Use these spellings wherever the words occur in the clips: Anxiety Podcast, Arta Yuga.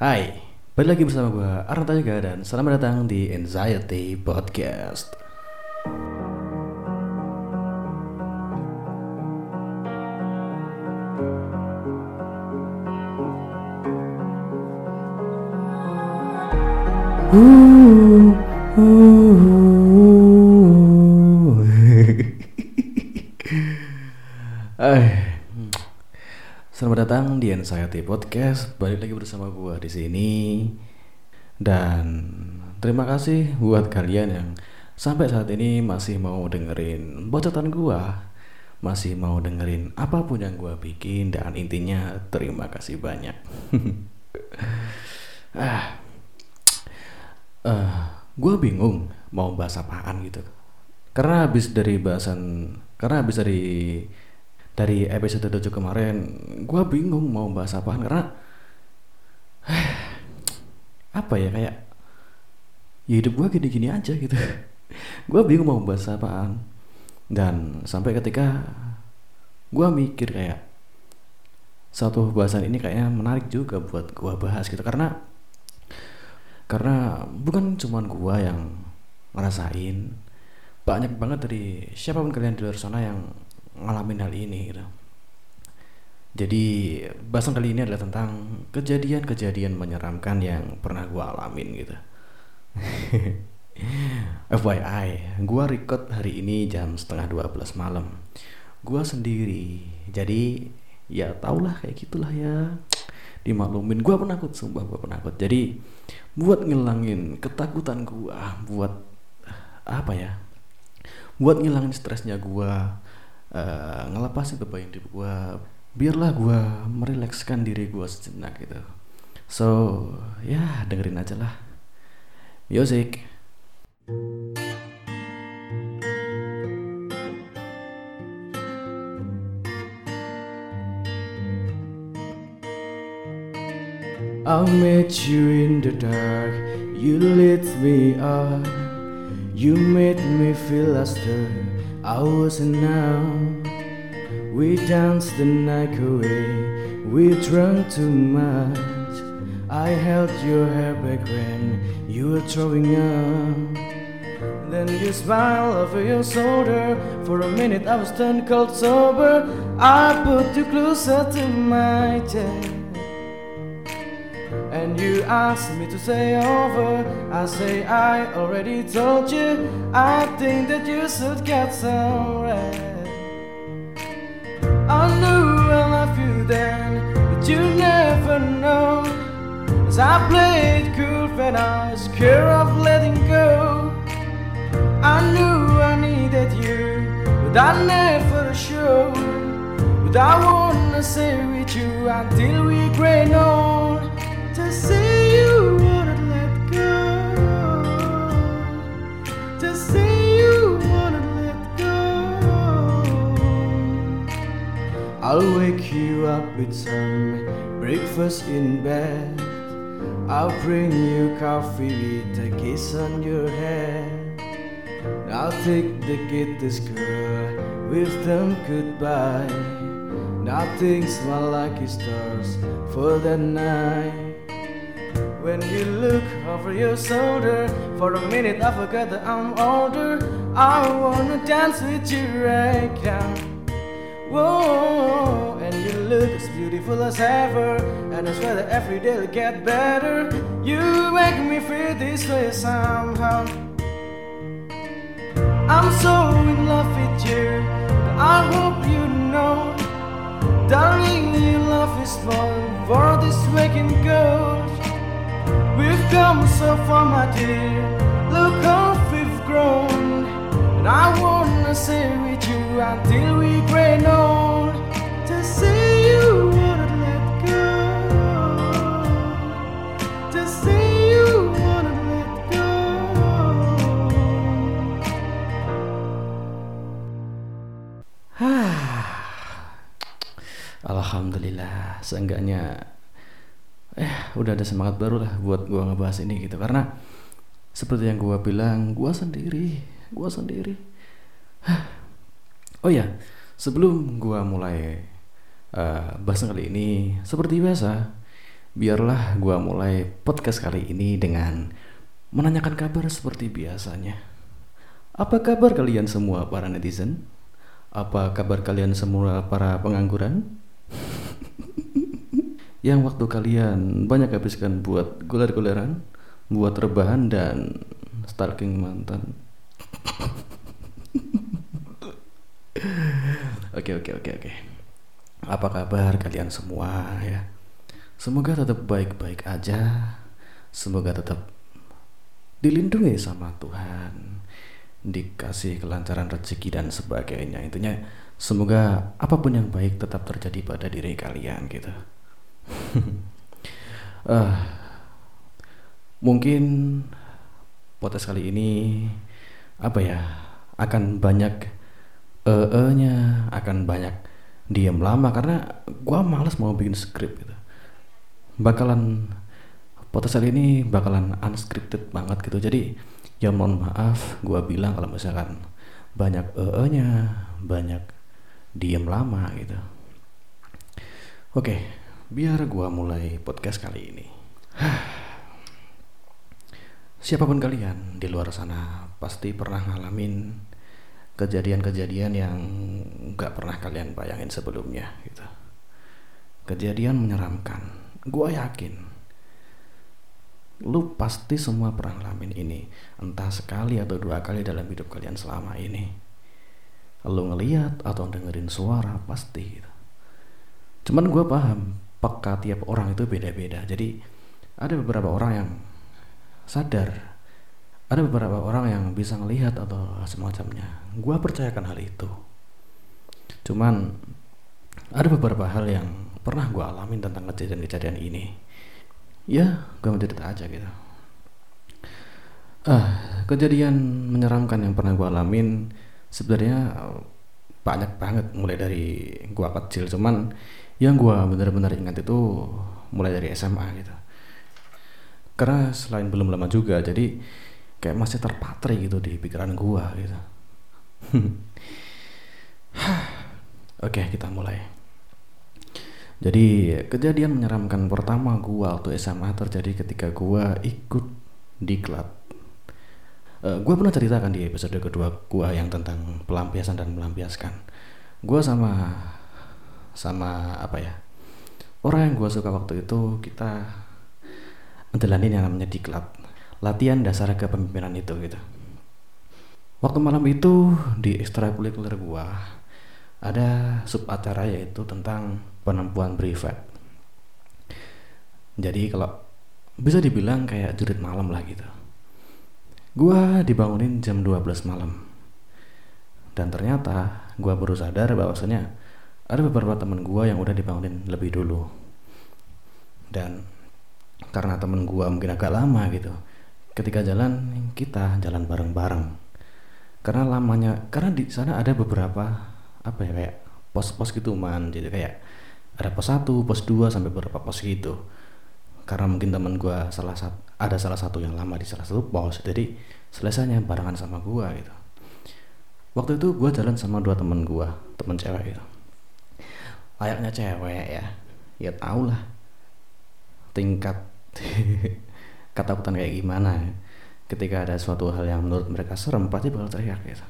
Hai, balik lagi bersama gue Arta Yuga dan selamat datang di Anxiety Podcast. Selamat datang di Anxiety Podcast. Balik lagi bersama gua di sini. Dan terima kasih buat kalian yang sampai saat ini masih mau dengerin bocotan gua, masih mau dengerin apapun yang gua bikin, dan intinya terima kasih banyak. Gua bingung mau bahas apaan gitu. Karena habis dari episode 7 kemarin gue bingung mau bahas apaan, karena kayak ya hidup gue gini-gini aja gitu. Gue bingung mau bahas apaan, dan sampai ketika gue mikir kayak satu bahasan ini kayaknya menarik juga buat gue bahas gitu, karena bukan cuma gue yang ngerasain, banyak banget dari siapapun kalian di luar sana yang ngalamin hal ini gitu. Jadi bahasan kali ini adalah tentang kejadian-kejadian menyeramkan yang pernah gue alamin gitu. FYI, gue record hari ini jam 11:30 malam. Gue sendiri, jadi ya taulah kayak gitulah ya, dimaklumin. Gue penakut, sumpah gue penakut. Jadi buat ngilangin ketakutan gue, buat ngilangin stresnya gue, ngelepasin beban hidup gue, biarlah gue merilekskan diri gue sejenak gitu. So ya dengerin aja lah. Music. I met you in the dark, you lit me up, you made me feel after I wasn't now. We danced the night away, we drank too much. I held your hair back when you were throwing up. Then you smiled over your shoulder. For a minute I was stone cold sober. I put you closer to my chest, and you asked me to stay over. I say I already told you, I think that you should get some rest. I knew I loved you then, but you never know. As I played cool when I was scared of letting go. I knew I needed you, but I never showed. But I wanna stay with you until we grow old. Just say you wanna let go. Just say you wanna let go. I'll wake you up with some breakfast in bed. I'll bring you coffee with a kiss on your head. I'll take the kid to school with them goodbye. Nothing smells like stars for that night. When you look over your shoulder, for a minute I forgot that I'm older. I wanna dance with you right now. Whoa, and you look as beautiful as ever, and I swear that every day will get better. You make me feel this way somehow. I'm so in love with you, I hope you know. Darling, your love is born for this waking girl. We've come so far, my dear, look how we've grown. And I wanna stay with you until we grow old. Just say you wanna let go. Just say you wanna let go. Alhamdulillah, seenggaknya udah ada semangat baru lah buat gue ngebahas ini gitu. Karena seperti yang gue bilang, gue sendiri. Oh ya, sebelum gue mulai bahasan kali ini, seperti biasa Biarlah gue mulai podcast kali ini dengan menanyakan kabar seperti biasanya. Apa kabar kalian semua para netizen? Apa kabar kalian semua para pengangguran? Yang waktu kalian banyak habiskan buat guler-guleran, buat rebahan dan stalking mantan. Oke. Apa kabar kalian semua ya? Semoga tetap baik-baik aja. Semoga tetap dilindungi sama Tuhan, dikasih kelancaran rezeki dan sebagainya. Intinya semoga apapun yang baik tetap terjadi pada diri kalian gitu. Mungkin podcast kali ini akan banyak nya, akan banyak diem lama karena gua malas mau bikin skrip gitu. Podcast kali ini bakalan unscripted banget gitu. Jadi ya mohon maaf gue bilang kalau misalkan banyak nya, banyak diem lama gitu. Oke, biar gue mulai podcast kali ini. Siapapun kalian di luar sana pasti pernah ngalamin kejadian-kejadian yang gak pernah kalian bayangin sebelumnya gitu. Kejadian menyeramkan. Gue yakin lu pasti semua pernah ngalamin ini, entah sekali atau dua kali dalam hidup kalian selama ini. Lu ngelihat atau dengerin suara pasti gitu. Cuman gue paham, peka tiap orang itu beda-beda. Jadi ada beberapa orang yang sadar, ada beberapa orang yang bisa ngelihat atau semacamnya. Gue percayakan hal itu. Cuman ada beberapa hal yang pernah gue alamin tentang kejadian-kejadian ini. Ya, gue mau cerita aja gitu. Kejadian menyeramkan yang pernah gue alamin sebenarnya banyak banget, mulai dari gue kecil. Cuman yang gue benar-benar ingat itu mulai dari SMA gitu. Karena selain belum lama juga, jadi kayak masih terpatri gitu di pikiran gue gitu. Oke, kita mulai. Jadi kejadian menyeramkan pertama gua waktu SMA terjadi ketika gua ikut diklat. Gua pernah ceritakan di episode kedua gua yang tentang pelampiasan dan melampiaskan. Gua sama orang yang gua suka waktu itu, kita menjalani yang namanya diklat, latihan dasar kepemimpinan itu gitu. Waktu malam itu di ekstrakurikuler gua ada sub acara yaitu tentang penempuan privat. Jadi kalau bisa dibilang kayak jurit malam lah gitu. Gua dibangunin jam 12 malam. Dan ternyata gua baru sadar bahwasanya ada beberapa teman gua yang udah dibangunin lebih dulu. Dan karena teman gua mungkin agak lama gitu, ketika jalan kita jalan bareng-bareng. Karena di sana ada beberapa kayak pos-pos gitu man. Jadi kayak ada pos 1, pos 2 sampai berapa pos gitu. Karena mungkin teman gue ada salah satu yang lama di salah satu pos, jadi selesainya barengan sama gue gitu. Waktu itu gue jalan sama dua teman gue, teman cewek gitu. Layaknya cewek ya tau lah tingkat ketakutan kayak gimana ya. Ketika ada suatu hal yang menurut mereka serem pasti bakal teriak gitu.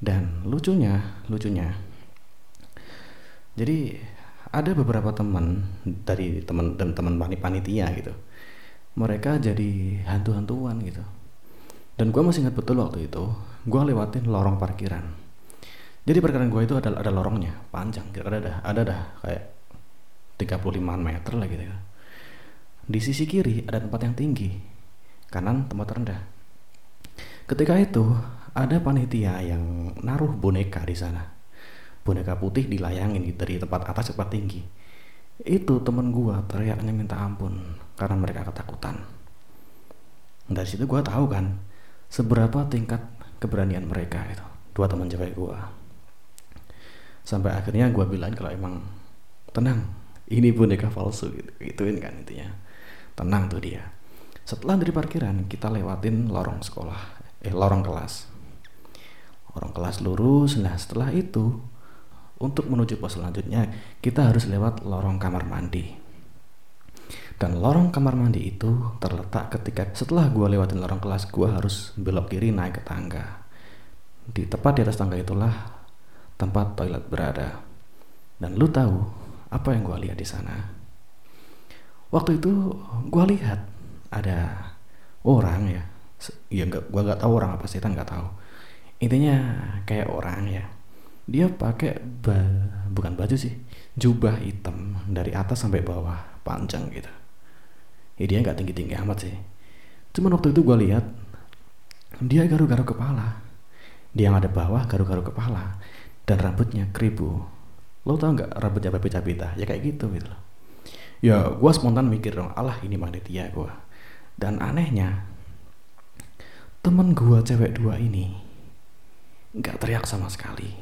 Dan lucunya, jadi ada beberapa teman dari teman-teman panitia gitu, mereka jadi hantu-hantuan gitu. Dan gue masih ingat betul waktu itu, gue lewatin lorong parkiran. Jadi parkiran gue itu ada lorongnya panjang, kira-kira ada kayak 35-an meter lah gitu. Di sisi kiri ada tempat yang tinggi, kanan tempat rendah. Ketika itu ada panitia yang naruh boneka di sana. Boneka putih dilayangin dari tempat atas ke tempat tinggi. Itu temen gua teriaknya minta ampun karena mereka ketakutan. Dari situ gua tahu kan seberapa tingkat keberanian mereka itu, dua teman cewek gua. Sampai akhirnya gua bilang kalau emang tenang, ini boneka palsu gitu. Gituin kan intinya. Tenang tuh dia. Setelah dari parkiran kita lewatin lorong kelas. Orang kelas lurus. Nah setelah itu untuk menuju pos selanjutnya kita harus lewat lorong kamar mandi. Dan lorong kamar mandi itu terletak ketika setelah gue lewatin lorong kelas, gue harus belok kiri naik ke tangga. Di tepat di atas tangga itulah tempat toilet berada. Dan lu tahu apa yang gue lihat di sana? Waktu itu gue lihat ada orang ya gue nggak tahu orang apa sih, kan nggak tahu. Intinya kayak orang ya. Dia pakai bukan baju sih, jubah hitam dari atas sampai bawah, panjang gitu. Ya dia nggak tinggi-tinggi amat sih. Cuman waktu itu gue lihat dia garuk-garuk kepala. Dia yang ada bawah garuk-garuk kepala dan rambutnya keribu. Lo tau nggak rambutnya capita-capita? Ya kayak gitu loh. Ya gue spontan mikir dong, alah ini magnetia gue. Dan anehnya temen gue cewek dua ini nggak teriak sama sekali.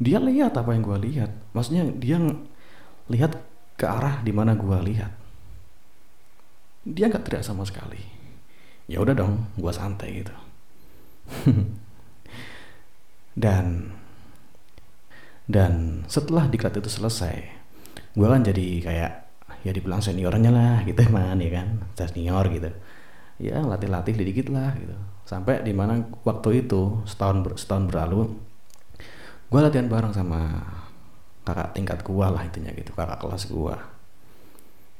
Dia lihat apa yang gue lihat, maksudnya dia lihat ke arah di mana gue lihat. Dia nggak teriak sama sekali. Ya udah dong, gue santai gitu. dan setelah diklat itu selesai, gue kan jadi kayak ya dibilang seniornya lah gitu man, ya kan, senior gitu. Ya latih-latih dikit lah gitu. Sampai di mana waktu itu setahun berlalu. Gue latihan bareng sama kakak tingkat gue lah intinya gitu, kakak kelas gue.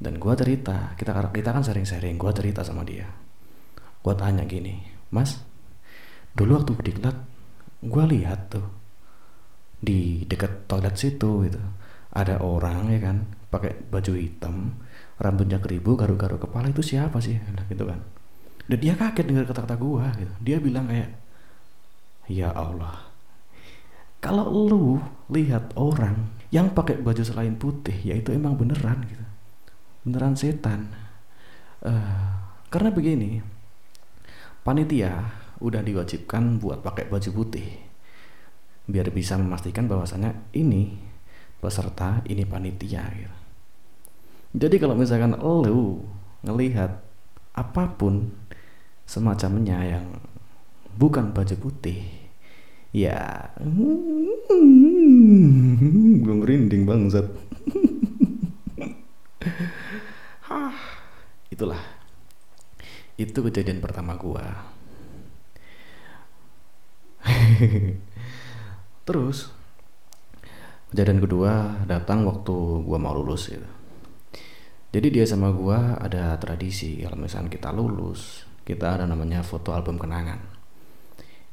Dan gue cerita, kita kan sering-sering, gue cerita sama dia. Gue tanya gini, mas, dulu waktu diklat gue lihat tuh di deket toilet situ gitu, ada orang ya kan, pakai baju hitam, rambutnya keribu, garuk-garuk kepala, itu siapa sih gitu kan. Dan dia kaget dengar kata-kata gue gitu. Dia bilang kayak, ya Allah, kalau lu lihat orang yang pakai baju selain putih, ya itu emang beneran gitu, beneran setan. Karena begini, panitia udah diwajibkan buat pakai baju putih biar bisa memastikan bahwasannya ini peserta, ini panitia gitu. Jadi kalau misalkan lu ngelihat apapun semacamnya yang bukan baju putih, ya, gue merinding bangsat. Itulah, itu kejadian pertama gue. Terus kejadian kedua datang waktu gue mau lulus gitu. Jadi dia sama gue ada tradisi, kalau misalkan kita lulus, kita ada namanya foto album kenangan.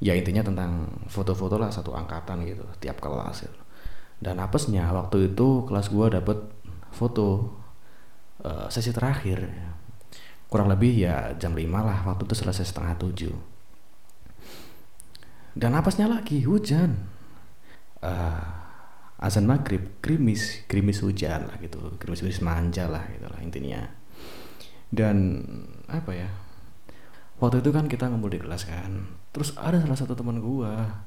Ya intinya tentang foto-foto lah satu angkatan gitu, tiap kelas gitu. Dan apesnya waktu itu kelas gue dapet foto sesi terakhir, kurang lebih ya jam 5 lah, waktu itu selesai 6:30. Dan apesnya lagi hujan, azan maghrib, gerimis hujan lah gitu, gerimis manja lah gitu lah intinya. Dan apa ya, waktu itu kan kita ngumpul di kelas kan. Terus ada salah satu teman gua,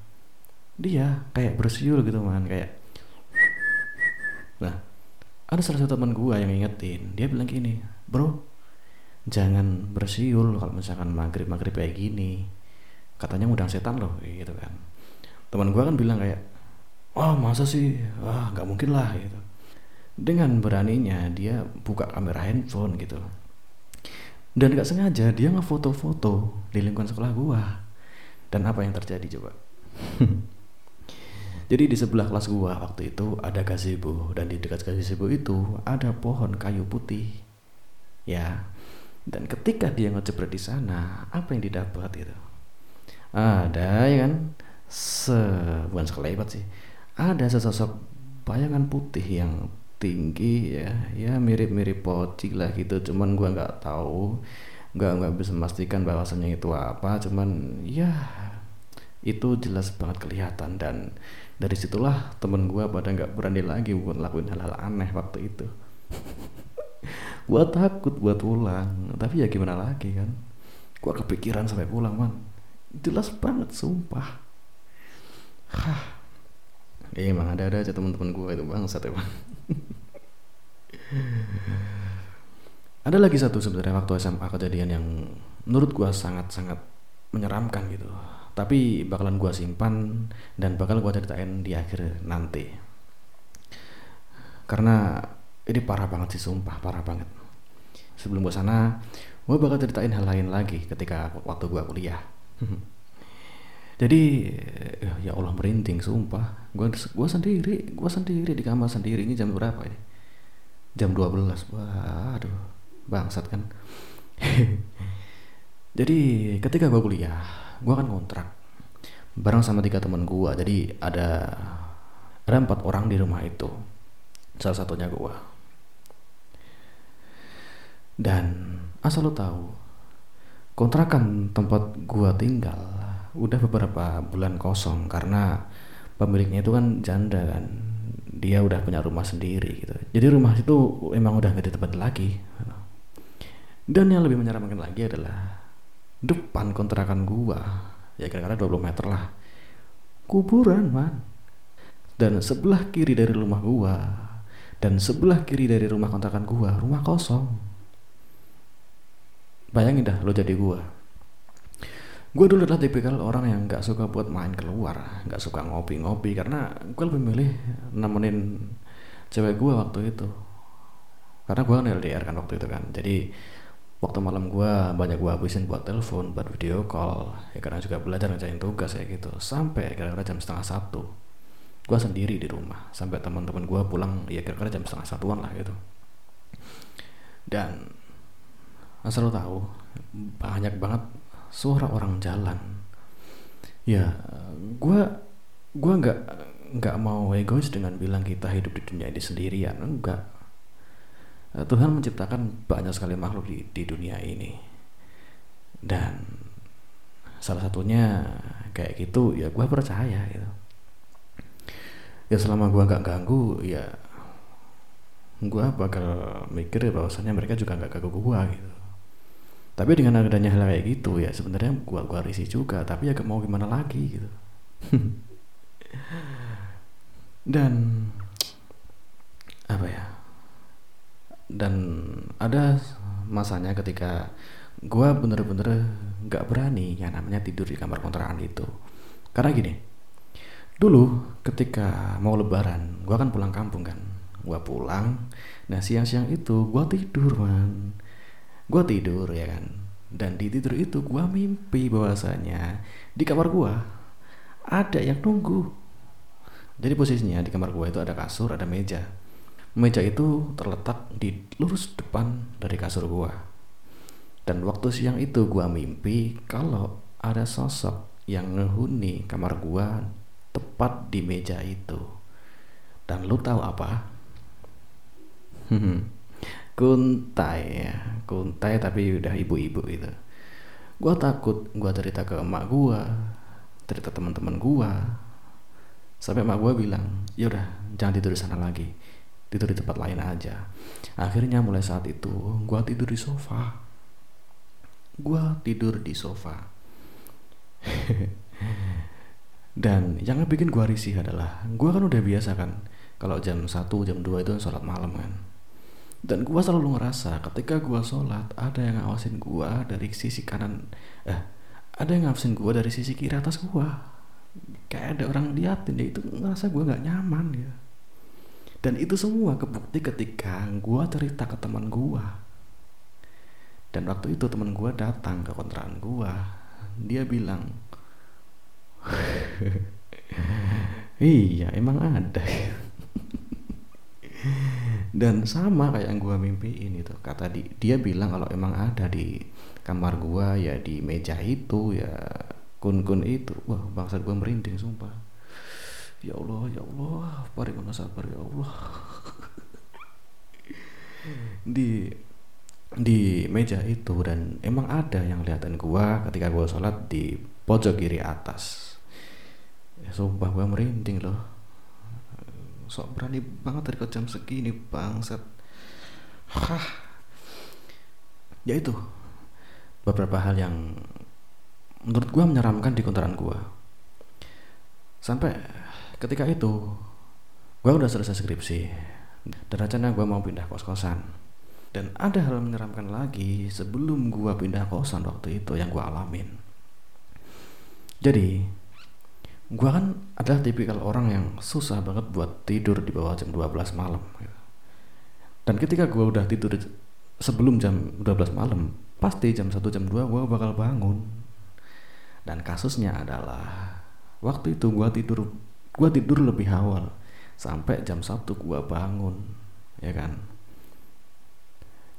dia kayak bersiul gitu man, kayak. Nah, ada salah satu teman gua yang ngingetin, dia bilang gini, bro, jangan bersiul kalau misalkan maghrib kayak gini, katanya ngundang setan loh, gitu kan. Teman gua kan bilang kayak, oh masa sih, nggak mungkin lah gitu. Dengan beraninya dia buka kamera handphone gitu, dan nggak sengaja dia ngefoto-foto di lingkungan sekolah gua. Dan apa yang terjadi coba? Jadi di sebelah kelas gua waktu itu ada gazebo, dan di dekat gazebo itu ada pohon kayu putih, ya. Dan ketika dia ngejebret di sana, apa yang didapat itu? Ada ya kan, bukan sekelebat sih. Ada sesosok bayangan putih yang tinggi ya mirip-mirip pocong lah gitu. Cuman gua nggak tahu. Gak bisa memastikan bahwasannya itu apa, cuman ya itu jelas banget kelihatan. Dan dari situlah temen gue pada gak berani lagi buat lakuin hal-hal aneh waktu itu. Gue takut buat pulang, tapi ya gimana lagi kan, gue kepikiran sampai pulang man, jelas banget sumpah. Emang ada-ada aja temen-temen gue itu bangsat emang. Ada lagi satu sebenarnya waktu SMA kejadian yang menurut gue sangat-sangat menyeramkan gitu. Tapi bakalan gue simpan dan bakal gue ceritain di akhir nanti. Karena ini parah banget sih sumpah, parah banget. Sebelum ke sana, gue bakal ceritain hal lain lagi ketika waktu gue kuliah. Jadi ya Allah, merinding sumpah. Gue sendiri di kamar sendiri. Ini jam berapa ini? Jam 12. Wah, aduh, bangsat kan. Jadi ketika gue kuliah, gue kan kontrak bareng sama 3 teman gue. Jadi ada 4 orang di rumah itu. Salah satunya gue. Dan asal lo tahu, kontrakan tempat gue tinggal udah beberapa bulan kosong karena pemiliknya itu kan janda kan, dia udah punya rumah sendiri gitu. Jadi rumah itu emang udah gak ditempati lagi. Dan yang lebih menyeramkan lagi adalah depan kontrakan gua, ya kira-kira 20 meter lah, kuburan man. Dan sebelah kiri dari rumah gua dan sebelah kiri dari rumah kontrakan gua, rumah kosong. Bayangin dah lo jadi gua. Gue dulu adalah tipikal orang yang gak suka buat main keluar, gak suka ngopi-ngopi, karena gue lebih milih nemenin cewek gue waktu itu. Karena gue kan LDR kan waktu itu kan, jadi waktu malam gue banyak gue habisin buat telepon, buat video call, ya karena juga belajar ngerjain tugas ya gitu. Sampai kira-kira jam 12:30, gue sendiri di rumah, sampai teman-teman gue pulang ya kira-kira jam 12:30-an lah gitu. Dan asal lo tahu, banyak banget suara orang jalan. Ya, gue nggak mau egois dengan bilang kita hidup di dunia ini sendirian. Enggak. Tuhan menciptakan banyak sekali makhluk di dunia ini. Dan salah satunya kayak gitu, ya gue percaya gitu. Ya selama gue nggak ganggu, ya gue bakal mikir bahwasannya mereka juga nggak ganggu gue gitu. Tapi dengan adanya hal kayak gitu ya sebenarnya gua risih juga, tapi ya mau gimana lagi gitu. Dan apa ya? Dan ada masanya ketika gua bener-bener nggak berani yang namanya tidur di kamar kontrakan itu. Karena gini, dulu ketika mau Lebaran, gua kan pulang kampung kan. Gua pulang, nah siang-siang itu gua tidur man. Gue tidur ya kan, dan di tidur itu gue mimpi bahwasanya di kamar gue ada yang nunggu. Jadi posisinya di kamar gue itu ada kasur, ada meja. Meja itu terletak di lurus depan dari kasur gue. Dan waktu siang itu gue mimpi kalau ada sosok yang ngehuni kamar gue tepat di meja itu. Dan lu tahu apa? Kuntai ya, kuntai tapi udah ibu-ibu gitu. Gua takut, gua cerita ke emak gua, cerita teman-teman gua, sampai emak gua bilang, ya udah jangan tidur di sana lagi, tidur di tempat lain aja. Akhirnya mulai saat itu gua tidur di sofa. Dan yang bikin gua risih adalah gua kan udah biasa kan kalau jam 1, jam 2 itu sholat malam kan. Dan gue selalu ngerasa ketika gue sholat ada yang ngawasin gue dari sisi kanan, ada yang ngawasin gue dari sisi kiri atas gue. Kayak ada orang liatin deh, itu ngerasa gue nggak nyaman ya. Dan itu semua kebukti ketika gue cerita ke teman gue. Dan waktu itu teman gue datang ke kontrakan gue, dia bilang, iya emang ada. Dan sama kayak yang gue mimpiin itu, kata dia bilang kalau emang ada di kamar gue ya di meja itu ya kun itu. Wah bangsat gue merinding sumpah. Ya Allah, ya Allah, parikona sabar ya Allah. Di meja itu, dan emang ada yang liatin gue ketika gue sholat di pojok kiri atas. Ya, sumpah gue merinding loh. Sok berani banget dari jam segini bangsat. Ya itu beberapa hal yang menurut gue menyeramkan di kontrakan gue. Sampai ketika itu gue udah selesai skripsi dan rencana gue mau pindah kos-kosan. Dan ada hal menyeramkan lagi sebelum gue pindah kosan waktu itu yang gue alamin. Jadi gue kan adalah tipikal orang yang susah banget buat tidur di bawah jam 12 malam. Dan ketika gue udah tidur sebelum jam 12 malam pasti jam 1 jam 2 gue bakal bangun. Dan kasusnya adalah waktu itu gue tidur lebih awal, sampai jam 1 gue bangun, ya kan.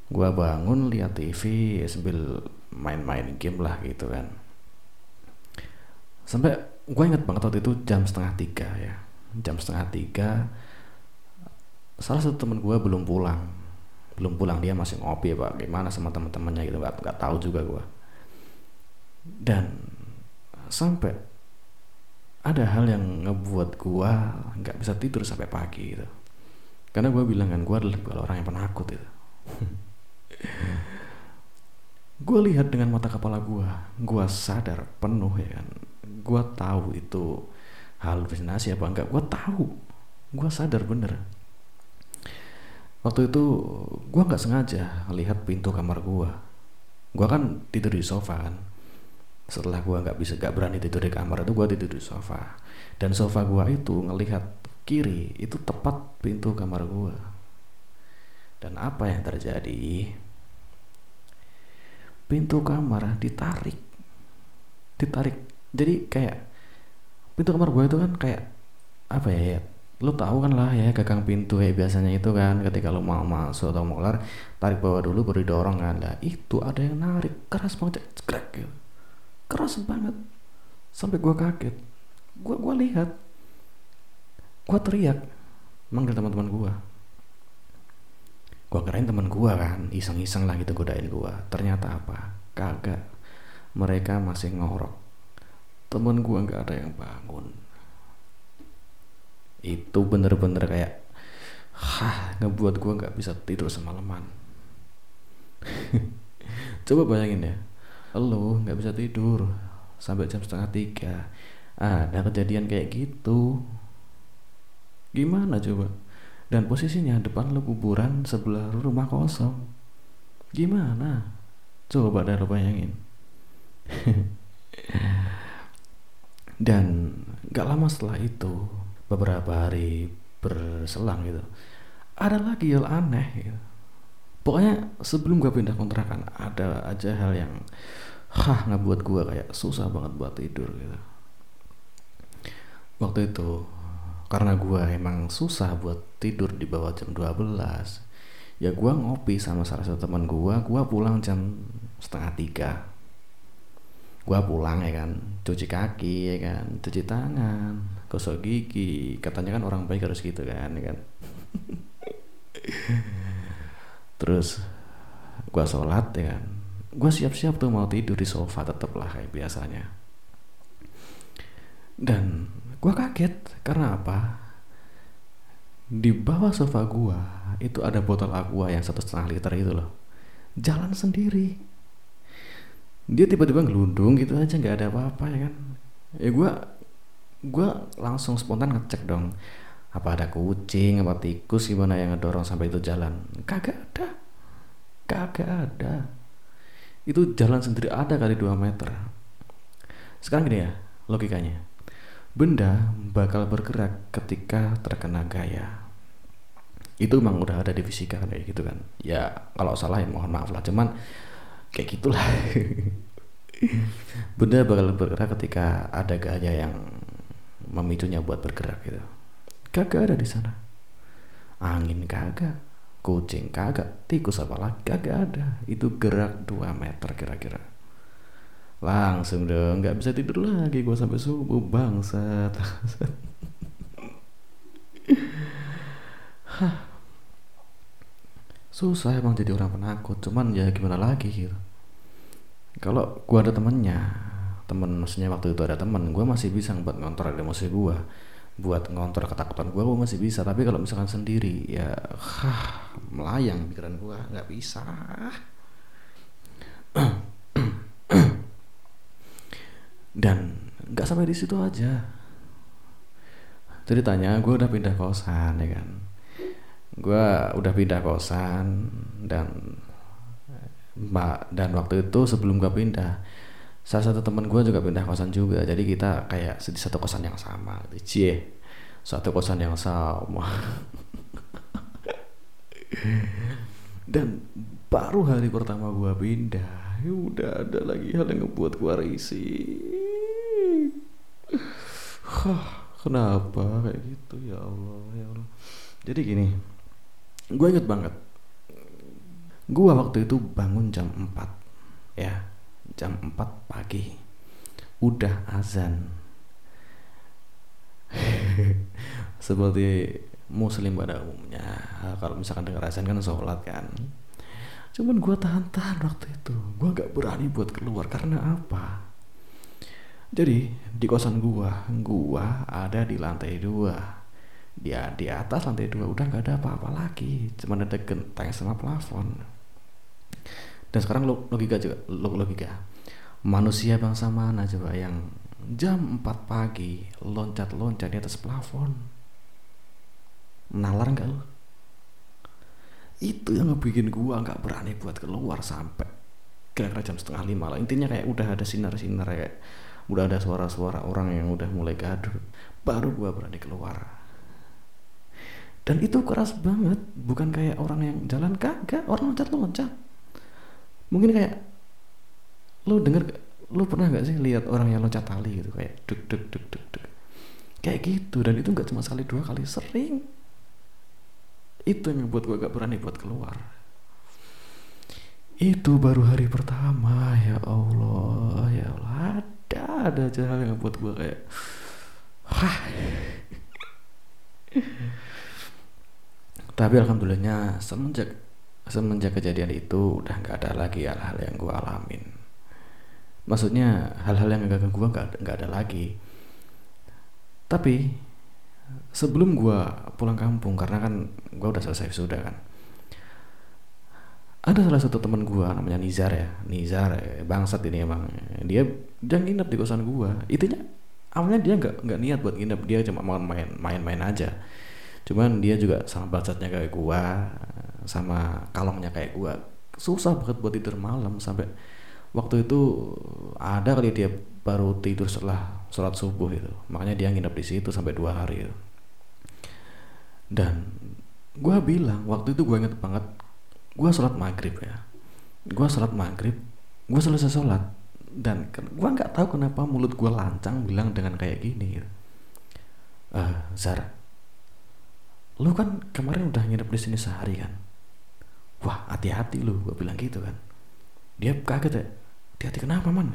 Gue bangun lihat TV sambil main-main game lah gitu kan. Sampai gue inget banget waktu itu jam setengah tiga, salah satu temen gue belum pulang, dia masih ngopi pak gimana sama teman-temannya gitu, nggak tahu juga gue. Dan sampai ada hal yang ngebuat gue nggak bisa tidur sampai pagi gitu, karena gue bilang kan gue adalah orang yang penakut gitu. Gue lihat dengan mata kepala gue sadar penuh ya kan, gue tahu itu halusinasi apa enggak, gue tahu, gue sadar bener. Waktu itu gue nggak sengaja lihat pintu kamar gue kan tidur di sofa kan. Setelah gue nggak berani tidur di kamar itu, gue tidur di sofa, dan sofa gue itu ngelihat kiri itu tepat pintu kamar gue. Dan apa yang terjadi? Pintu kamar ditarik, jadi kayak pintu kamar gue itu kan kayak apa ya, lo tahu kan lah ya gagang pintu ya biasanya itu kan, ketika lo mau masuk atau mau keluar tarik bawah dulu baru didorong kan. Nah itu ada yang narik keras banget sampai gue kaget, gue lihat, gue teriak manggil teman-teman gue. Gue kirain temen gue kan iseng-iseng lah gitu godain gue, ternyata apa? Kagak, mereka masih ngorok. Temen gue gak ada yang bangun. Itu bener-bener kayak ngebuat gue gak bisa tidur semalaman. Coba bayangin ya, lo gak bisa tidur sampai jam 2:30, ada kejadian kayak gitu, gimana coba? Dan posisinya depan lu kuburan, sebelah lu rumah kosong, gimana? Coba deh lu bayangin. Dan gak lama setelah itu, beberapa hari berselang gitu, ada lagi hal aneh gitu. Pokoknya sebelum gue pindah kontrakan ada aja hal yang ngebuat gue kayak susah banget buat tidur gitu. Waktu itu karena gue emang susah buat tidur di bawah jam 12, ya gue ngopi sama salah satu teman gue pulang jam 2:30. Gue pulang ya kan, cuci kaki ya kan, cuci tangan, gosok gigi, katanya kan orang baik harus gitu kan, ya kan. Terus gue sholat ya kan, gue siap-siap tuh mau tidur di sofa tetep lah kayak biasanya. Dan gue kaget karena apa? Di bawah sofa gue itu ada botol aqua yang 1,5 liter itu loh, jalan sendiri. Dia tiba-tiba ngelundung gitu aja, nggak ada apa-apa ya kan? Ya gue langsung spontan ngecek dong, apa ada kucing, apa tikus gimana yang ngedorong sampai itu jalan? Kagak ada. Itu jalan sendiri ada kali 2 meter. Sekarang gini ya logikanya, benda bakal bergerak ketika terkena gaya. Itu emang udah ada di fisika kayak gitu kan. Ya kalau salah ya mohon maaf lah, cuman kayak gitulah. Benda bakal bergerak ketika ada gaya yang memicunya buat bergerak gitu. Kagak ada di sana. Angin kagak, kucing kagak, tikus apalagi kagak ada. Itu gerak 2 meter kira-kira. Langsung dong gak bisa tidur lagi gue sampai subuh, bangsat. Susah emang jadi orang penakut, cuman ya gimana lagi gitu. Kalau gue ada temen maksudnya waktu itu ada temen, gue masih bisa buat ngontrol emosi gue, buat ngontrol ketakutan gue masih bisa. Tapi kalau misalkan sendiri ya melayang pikiran gue, gak bisa. Dan nggak sampai di situ aja ceritanya. Gue udah pindah kosan dan waktu itu sebelum gue pindah salah satu temen gue juga pindah kosan juga, jadi kita kayak di satu kosan yang sama gitu. Dan Baru hari pertama gue pindah, ya udah ada lagi hal yang ngebuat gue risih. Kenapa kayak gitu, ya Allah, ya Allah. Jadi gini, gue inget banget, gue waktu itu bangun jam 4, ya, jam 4 pagi, udah azan. Seperti muslim pada umumnya, kalau misalkan dengar azan kan sholat kan. Cuman gue tahan-tahan waktu itu, gue gak berani buat keluar. Karena apa? Jadi di kosan gue ada di lantai 2. Dia di atas lantai 2 udah gak ada apa-apa lagi, cuman ada genteng sama plafon. Dan sekarang logika, manusia bangsa mana coba yang jam 4 pagi loncat-loncat di atas plafon? Nalar gak lu? Itu yang ngebikin gua gak berani buat keluar sampai kira-kira jam 4:30 lah. Intinya kayak udah ada sinar-sinar, kayak udah ada suara-suara orang yang udah mulai gaduh, baru gua berani keluar. Dan itu keras banget, bukan kayak orang yang jalan kagak, orang loncat-loncat. Mungkin kayak lu pernah gak sih lihat orang yang loncat tali gitu, kayak duk-duk-duk-duk kayak gitu. Dan itu gak cuma sekali dua kali, sering. Itu yang buat gue gak berani buat keluar. Itu baru hari pertama, ya Allah, ya Allah. Ada aja hal yang buat gue kayak Tapi alhamdulillahnya semenjak kejadian itu udah gak ada lagi hal-hal yang gue alamin. Maksudnya hal-hal yang gak gue gak ada lagi. Tapi sebelum gue pulang kampung, karena kan gue udah selesai wisuda kan, ada salah satu teman gue namanya Nizar ya, bangsat ini emang. Dia nginep di kosan gue. Intinya awalnya dia nggak niat buat nginep, dia cuma mau main-main aja. Cuman dia juga sama bangsatnya kayak gue, sama kalongnya kayak gue, susah banget buat tidur malam. Sampai waktu itu ada kali dia baru tidur setelah sholat subuh itu, makanya dia nginep di situ sampai 2 hari itu. Dan gue bilang waktu itu, gue inget banget, gue sholat maghrib, gue selesai sholat, dan gue nggak tahu kenapa mulut gue lancang bilang dengan kayak gini, Zara, lu kan kemarin udah nginep di sini sehari kan, wah hati-hati lu, gue bilang gitu kan. Dia kaget ya, hati-hati kenapa man?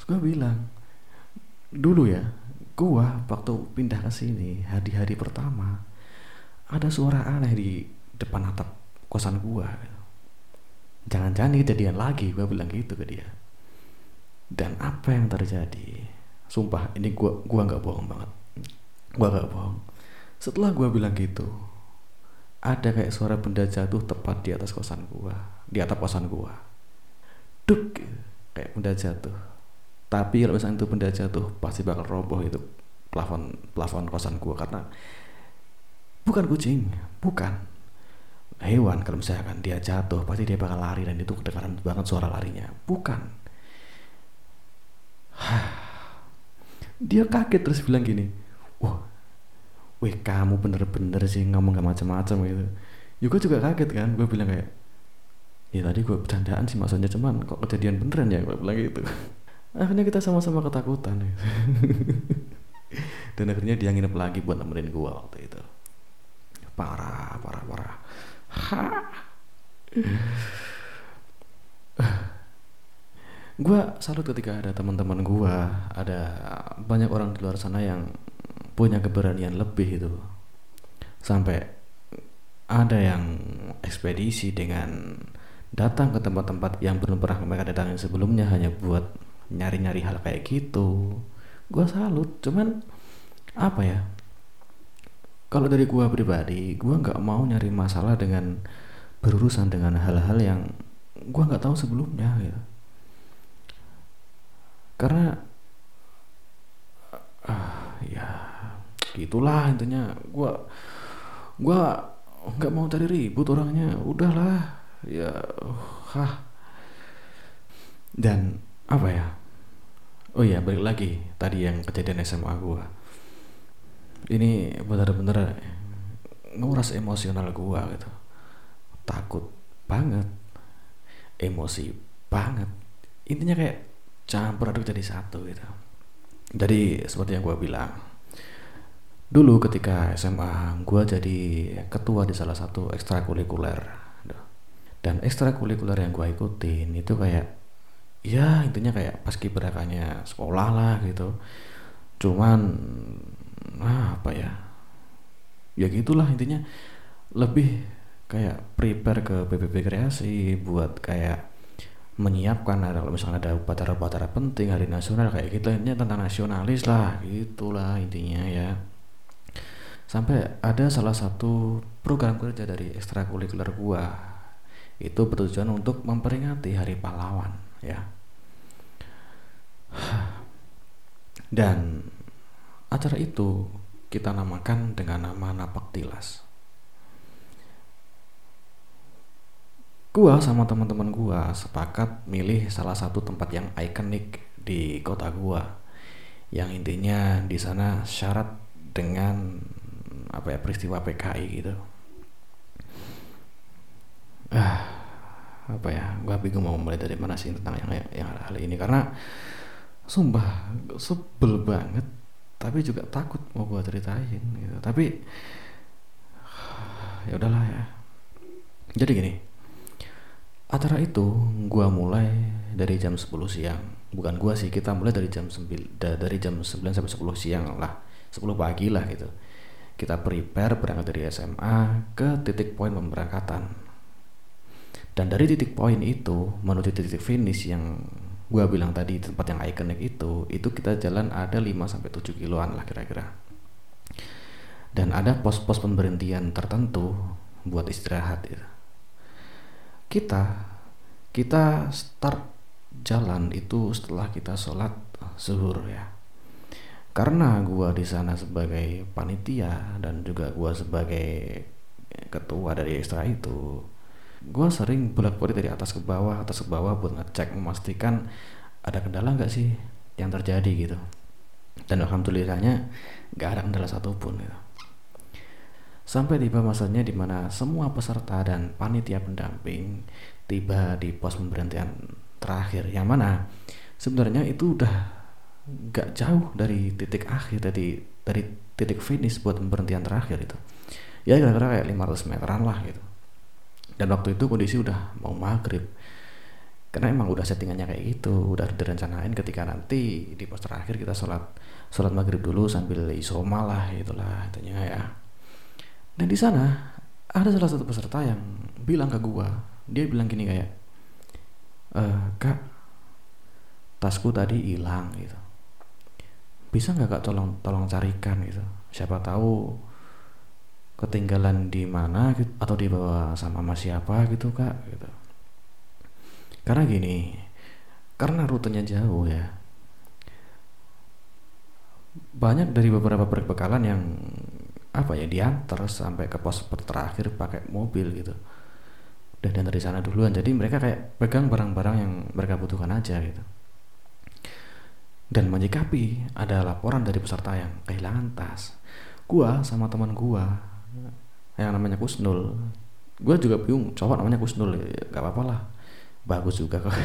Terus gue bilang, dulu ya, gue waktu pindah ke sini hari-hari pertama ada suara aneh di depan atap kosan gue. Jangan-jangan ini kejadian lagi, gue bilang gitu ke dia. Dan apa yang terjadi? Sumpah, ini gue nggak bohong banget, gue nggak bohong. Setelah gue bilang gitu, ada kayak suara benda jatuh tepat di atas kosan gue, di atap kosan gue. Duk, kayak benda jatuh. Tapi kalau misalnya itu benda jatuh pasti bakal roboh itu plafon kosan gue, karena bukan kucing, bukan hewan. Kalau misalkan dia jatuh pasti dia bakal lari, dan itu kedengaran banget suara larinya. Bukan. Dia kaget terus bilang gini, wah, kamu bener-bener sih ngomong gak macam-macam gitu. Yuga juga kaget kan, gue bilang kayak, ya tadi gue bercandaan sih maksudnya, cuman kok kejadian beneran ya, gue bilang gitu. Akhirnya kita sama-sama ketakutan gitu. Dan akhirnya dia nginep lagi buat nemenin gua waktu itu. Parah. Gua salut ketika ada teman-teman gua, ada banyak orang di luar sana yang punya keberanian lebih itu. Sampai ada yang ekspedisi dengan datang ke tempat-tempat yang belum pernah mereka datangin sebelumnya hanya buat nyari-nyari hal kayak gitu. Gue salut. Cuman apa ya, kalau dari gue pribadi, gue gak mau nyari masalah dengan berurusan dengan hal-hal yang gue gak tahu sebelumnya gitu. Karena ya gitulah intinya, Gue gak mau cari ribut orangnya, udahlah ya. Dan apa ya, oh iya, balik lagi tadi yang kejadian SMA gue. Ini benar-benar nguras emosional gue gitu. Takut banget, emosi banget, intinya kayak campur aduk jadi satu gitu. Jadi seperti yang gue bilang dulu ketika SMA, gue jadi ketua di salah satu ekstrakurikuler, dan ekstrakurikuler yang gue ikutin itu kayak ya intinya kayak paskiberakanya sekolah lah gitu. Cuman apa ya, ya gitulah intinya, lebih kayak prepare ke PBB kreasi buat kayak menyiapkan kalau misalnya ada upacara-upacara penting, hari nasional kayak gitu, intinya tentang nasionalis lah gitulah intinya ya. Sampai ada salah satu program kerja dari ekstrakurikuler gua itu bertujuan untuk memperingati Hari Pahlawan ya. Dan acara itu kita namakan dengan nama Napak Tilas. Gua sama teman-teman gua sepakat milih salah satu tempat yang ikonik di kota gua, yang intinya di sana syarat dengan apa ya, peristiwa PKI gitu. Apa ya, gua bingung mau mulai dari mana sih tentang yang hal ini, karena sumpah sebel banget, tapi juga takut mau gua ceritain gitu. Tapi ya udahlah ya. Jadi gini, acara itu gua mulai dari jam 10 siang. Bukan gua sih, kita mulai dari jam 9 sampai 10 siang lah. 10 pagi lah gitu. Kita prepare berangkat dari SMA ke titik poin pemberangkatan. Dan dari titik poin itu menuju titik finish yang gua bilang tadi, tempat yang ikonik itu kita jalan ada 5 sampai 7 kiloan lah kira-kira. Dan ada pos-pos pemberhentian tertentu buat istirahat gitu. Kita start jalan itu setelah kita sholat zuhur ya. Karena gua di sana sebagai panitia dan juga gua sebagai ketua dari ekstra itu, gua sering bolak-balik dari atas ke bawah buat ngecek, memastikan ada kendala nggak sih yang terjadi gitu. Dan alhamdulillahnya nggak ada kendala satupun gitu. Sampai tiba masanya di mana semua peserta dan panitia pendamping tiba di pos pemberhentian terakhir, yang mana sebenarnya itu udah gak jauh dari titik akhir, dari titik finish buat pemberhentian terakhir itu ya, kira-kira kayak 500 meteran lah gitu. Dan waktu itu kondisi udah mau maghrib, karena emang udah settingannya kayak gitu, udah direncanain ketika nanti di pos terakhir kita sholat maghrib dulu sambil isoma lah itulah intinya ya. Dan di sana ada salah satu peserta yang bilang ke gua, dia bilang gini kayak, "Kak, tasku tadi hilang gitu. Bisa nggak Kak tolong carikan gitu. Siapa tahu ketinggalan di mana gitu, atau dibawa sama mas siapa gitu Kak gitu. Karena gini, karena rutenya jauh ya. Banyak dari beberapa perbekalan yang apa ya, diantar sampai ke pos terakhir pakai mobil gitu, dan dari sana duluan, jadi mereka kayak pegang barang-barang yang mereka butuhkan aja gitu." Dan menyikapi ada laporan dari peserta yang kehilangan tas, gua sama teman gua yang namanya Kusnul, gua juga bingung cowok namanya Kusnul, nggak apa-apa lah, bagus juga kok.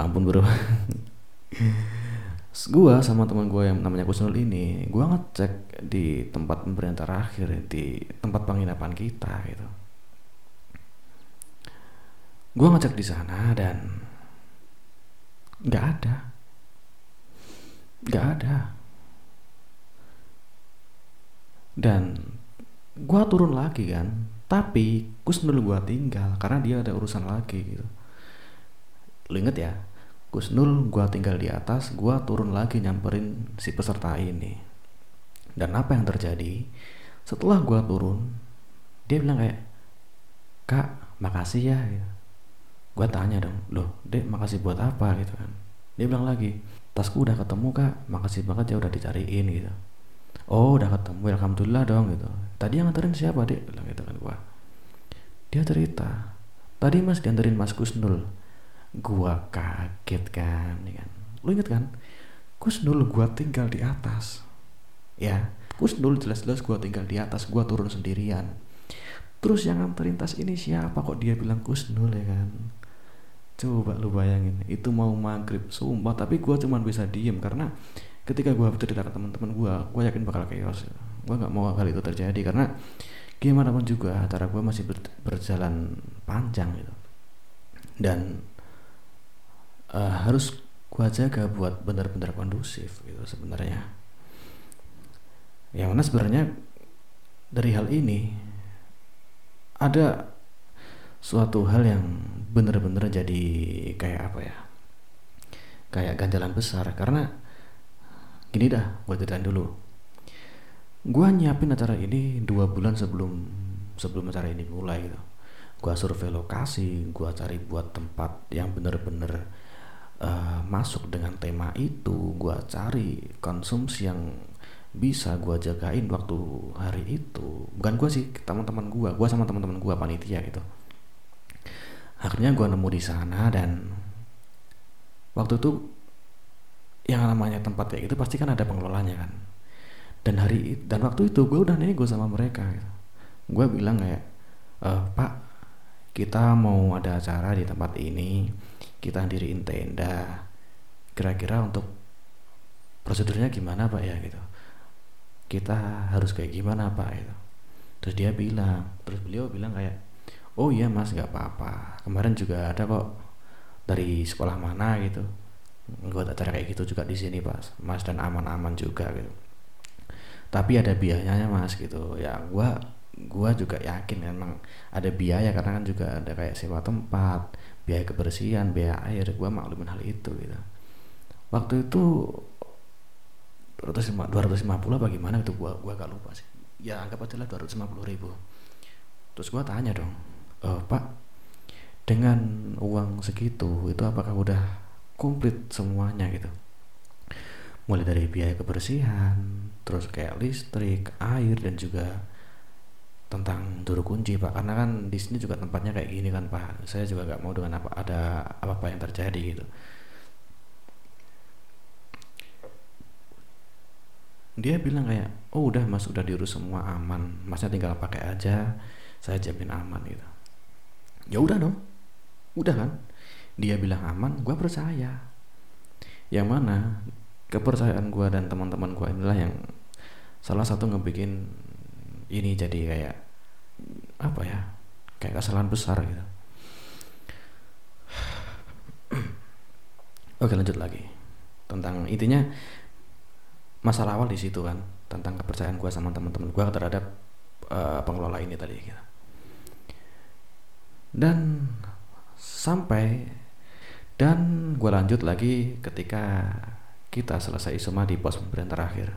Ampun bro. Gua sama teman gua yang namanya Kusnul ini, gua ngecek di tempat pemberhentian terakhir, di tempat penginapan kita gitu. Gua ngecek di sana dan nggak ada. Dan gua turun lagi kan, tapi Kusnul gua tinggal karena dia ada urusan lagi gitu. Lu inget ya? Kusnul gua tinggal di atas, gua turun lagi nyamperin si peserta ini. Dan apa yang terjadi? Setelah gua turun, dia bilang kayak, "Kak, makasih ya." Gitu. Gua tanya dong, "Loh, Dek, makasih buat apa?" gitu kan. Dia bilang lagi, "Tasku udah ketemu, Kak. Makasih banget ya udah dicariin." gitu. "Oh, udah ketemu. Alhamdulillah dong." gitu. "Tadi yang nganterin siapa, Dek?" bilang gitu kan gua. Dia cerita, "Tadi Mas dianterin Mas Kusnul." Gua kaget kan, lu inget kan, Kusnul gua tinggal di atas ya, Kusnul jelas-jelas gua tinggal di atas, gua turun sendirian. Terus yang terlintas ini siapa, kok dia bilang Kusnul, ya kan? Coba lu bayangin, itu mau maghrib, sumpah. Tapi gue cuma bisa diem, karena ketika gue cerita ke teman-teman gue yakin bakal chaos. Gue gak mau hal itu terjadi, karena gimana pun juga acara gue masih berjalan panjang gitu. Dan harus gue jaga buat benar-benar kondusif gitu sebenarnya. Yang mana sebenarnya dari hal ini ada suatu hal yang benar-benar jadi kayak apa ya, kayak ganjalan besar. Karena gini dah, gue ceritain dulu. Gue nyiapin acara ini 2 bulan sebelum acara ini mulai gitu. Gue survei lokasi, gue cari buat tempat yang bener-bener masuk dengan tema itu. Gue cari konsumsi yang bisa gue jagain waktu hari itu. Bukan gue sih, teman-teman gue sama teman-teman gue panitia gitu. Akhirnya gue nemu di sana, dan waktu itu yang namanya tempat kayak gitu pasti kan ada pengelolanya kan. Dan waktu itu gue udah nego sama mereka gitu. Gue bilang kayak, Pak, kita mau ada acara di tempat ini, kita diriin tenda, kira-kira untuk prosedurnya gimana Pak ya gitu, kita harus kayak gimana Pak gitu. Terus beliau bilang kayak, oh iya Mas, gak apa-apa, kemarin juga ada kok dari sekolah mana gitu, gue acara kayak gitu juga di sini Pak Mas, dan aman-aman juga gitu, tapi ada biayanya Mas gitu. Ya gue juga yakin memang ada biaya, karena kan juga ada kayak sewa tempat, biaya kebersihan, biaya air. Gue maklumin hal itu gitu. Waktu itu 250 apa gimana itu, gue gak lupa sih, ya anggap aja lah 250 ribu. Terus gue tanya dong, Pak, dengan uang segitu itu apakah udah komplit semuanya gitu, mulai dari biaya kebersihan, terus kayak listrik, air, dan juga tentang juru kunci Pak, karena kan di sini juga tempatnya kayak gini kan Pak, saya juga nggak mau dengan apa yang terjadi gitu. Dia bilang kayak, oh udah Mas, udah diurus semua, aman, Masnya tinggal pakai aja, saya jamin aman gitu. Ya udah dong, udah kan, dia bilang aman, gue percaya. Yang mana kepercayaan gue dan teman-teman gue inilah yang salah satu ngebikin ini jadi kayak apa ya, kayak kesalahan besar gitu. Oke, lanjut lagi. Tentang intinya masalah awal di situ kan, tentang kepercayaan gue sama teman-teman gue terhadap pengelola ini tadi gitu. Dan gue lanjut lagi ketika kita selesai isoma di pos pemberian terakhir.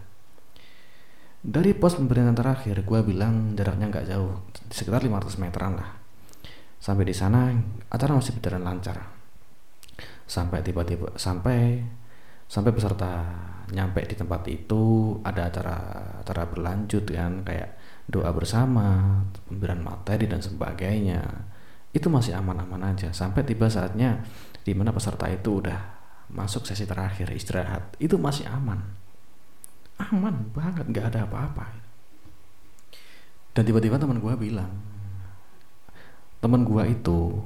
Dari pos pemberian terakhir, gue bilang jaraknya gak jauh, sekitar 500 meteran lah. Sampai di sana acara masih berjalan lancar. Sampai peserta nyampe di tempat itu, ada acara berlanjut kan, kayak doa bersama, pemberian materi dan sebagainya. Itu masih aman-aman aja. Sampai tiba saatnya dimana peserta itu udah masuk sesi terakhir istirahat, itu masih aman banget, nggak ada apa-apa. Dan tiba-tiba teman gue itu,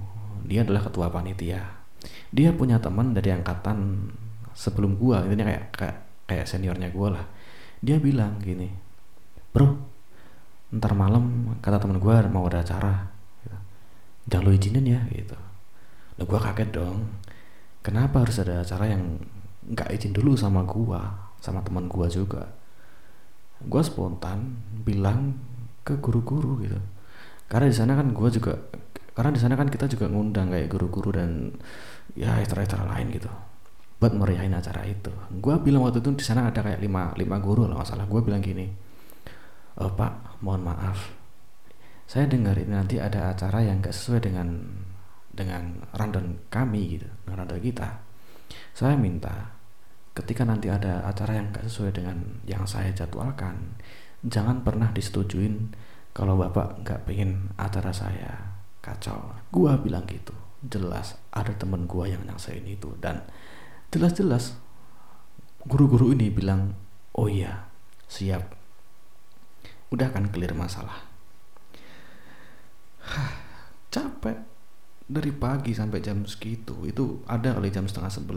dia adalah ketua panitia, dia punya teman dari angkatan sebelum gue, intinya kayak seniornya gue lah. Dia bilang gini, bro, ntar malam kata teman gue mau ada acara, jangan lu izinin ya gitu. Lo gue kaget dong, kenapa harus ada acara yang gak izin dulu sama gua, sama teman gua juga. Gua spontan bilang ke guru-guru gitu. Karena di sana kan kita juga ngundang kayak guru-guru dan ya acara-acara lain gitu, buat meriahin acara itu. Gua bilang waktu itu di sana ada kayak 5 guru lah masalah. Gua bilang gini, Pak, mohon maaf, saya dengar ini nanti ada acara yang gak sesuai dengan rundown kami gitu, rundown kita. Saya minta ketika nanti ada acara yang gak sesuai dengan yang saya jadwalkan, jangan pernah disetujuin kalau Bapak gak pengen acara saya kacau. Gua bilang gitu. Jelas ada temen gua yang nyaksain itu, dan jelas-jelas guru-guru ini bilang, oh iya, siap. Udah kan clear masalah. Capek dari pagi sampai jam segitu, itu ada kali jam 10:30,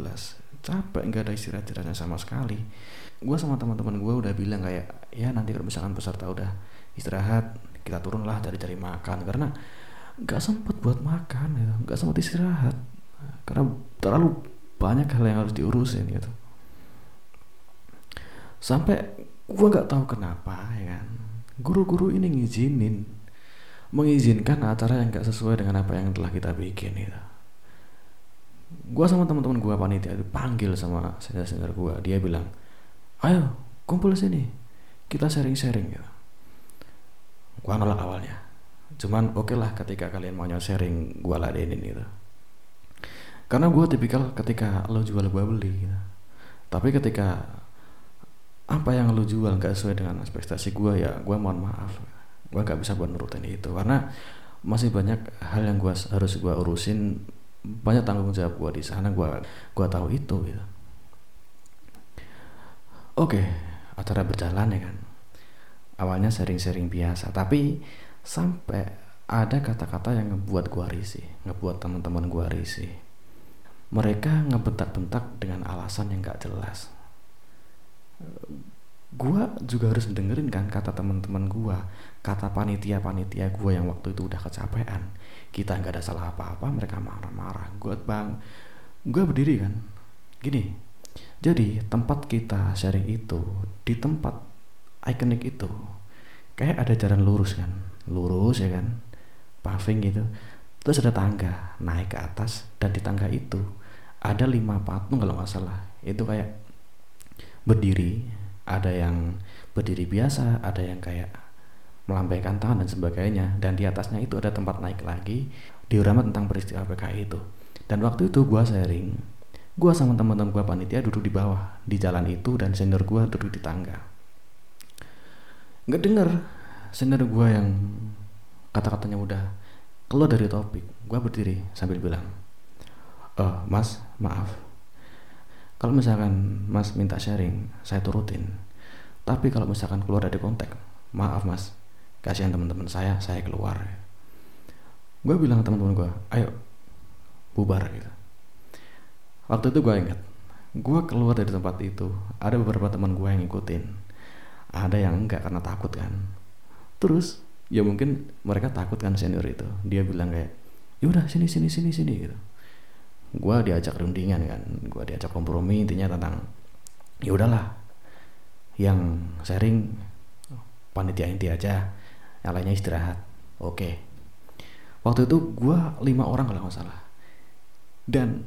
capek, nggak ada istirahat-istirahatnya sama sekali. Gue sama teman-teman gue udah bilang kayak, ya nanti kalau misalkan peserta udah istirahat, kita turun lah dari makan, karena nggak sempet buat makan gitu, nggak sempet istirahat karena terlalu banyak hal yang harus diurusin gitu. Sampai gue nggak tahu kenapa ya kan, guru-guru ini mengizinkan acara yang nggak sesuai dengan apa yang telah kita bikin gitu. Gue sama teman-teman gue, panitia dipanggil sama senior-senior gue, dia bilang, ayo kumpul sini, kita sharing-sharing gitu. Gue nolak awalnya, cuman oke lah ketika kalian maunya sharing gue ladenin gitu. Karena gue tipikal ketika lo jual gue beli gitu. Tapi ketika apa yang lo jual gak sesuai dengan ekspektasi gue, ya gue mohon maaf, gue gak bisa buat nurutin itu, karena masih banyak hal yang gue harus gue urusin, banyak tanggung jawab gue di sana, gue tahu itu gitu. Oke, acara berjalan ya kan. Awalnya sharing-sharing biasa, tapi sampai ada kata-kata yang ngebuat gue risih, ngebuat teman-teman gue risih. Mereka ngebentak-bentak dengan alasan yang gak jelas. Gue juga harus dengerin kan kata teman-teman gue, kata panitia-panitia gue yang waktu itu udah kecapean. Kita gak ada salah apa-apa, mereka marah-marah. Gue berdiri kan gini, jadi tempat kita sharing itu, di tempat ikonik itu kayak ada jalan lurus kan, lurus ya kan, paving gitu. Terus ada tangga naik ke atas, dan di tangga itu ada 5 patung kalau gak salah. Itu kayak berdiri, ada yang berdiri biasa, ada yang kayak melambaikan tangan dan sebagainya, dan di atasnya itu ada tempat naik lagi, diorama tentang peristiwa PKI itu. Dan waktu itu gue sharing, gue sama teman-teman gue panitia duduk di bawah di jalan itu, dan senior gue duduk di tangga. Nggak denger senior gue yang kata-katanya udah keluar dari topik, gue berdiri sambil bilang, mas maaf, kalau misalkan mas minta sharing saya turutin, tapi kalau misalkan keluar dari konteks, maaf mas, kasihan teman-teman saya keluar. Gue bilang ke teman-teman gue, ayo bubar gitu. Waktu itu gue ingat, gue keluar dari tempat itu, ada beberapa teman gue yang ngikutin, ada yang enggak karena takut kan. Terus ya mungkin mereka takut kan, senior itu dia bilang kayak, yaudah sini gitu. Gue diajak rundingan kan, gue diajak kompromi, intinya tentang yaudahlah, yang sharing panitia inti aja, yang lainnya istirahat. Oke. Waktu itu gue 5 orang kalau gak salah. Dan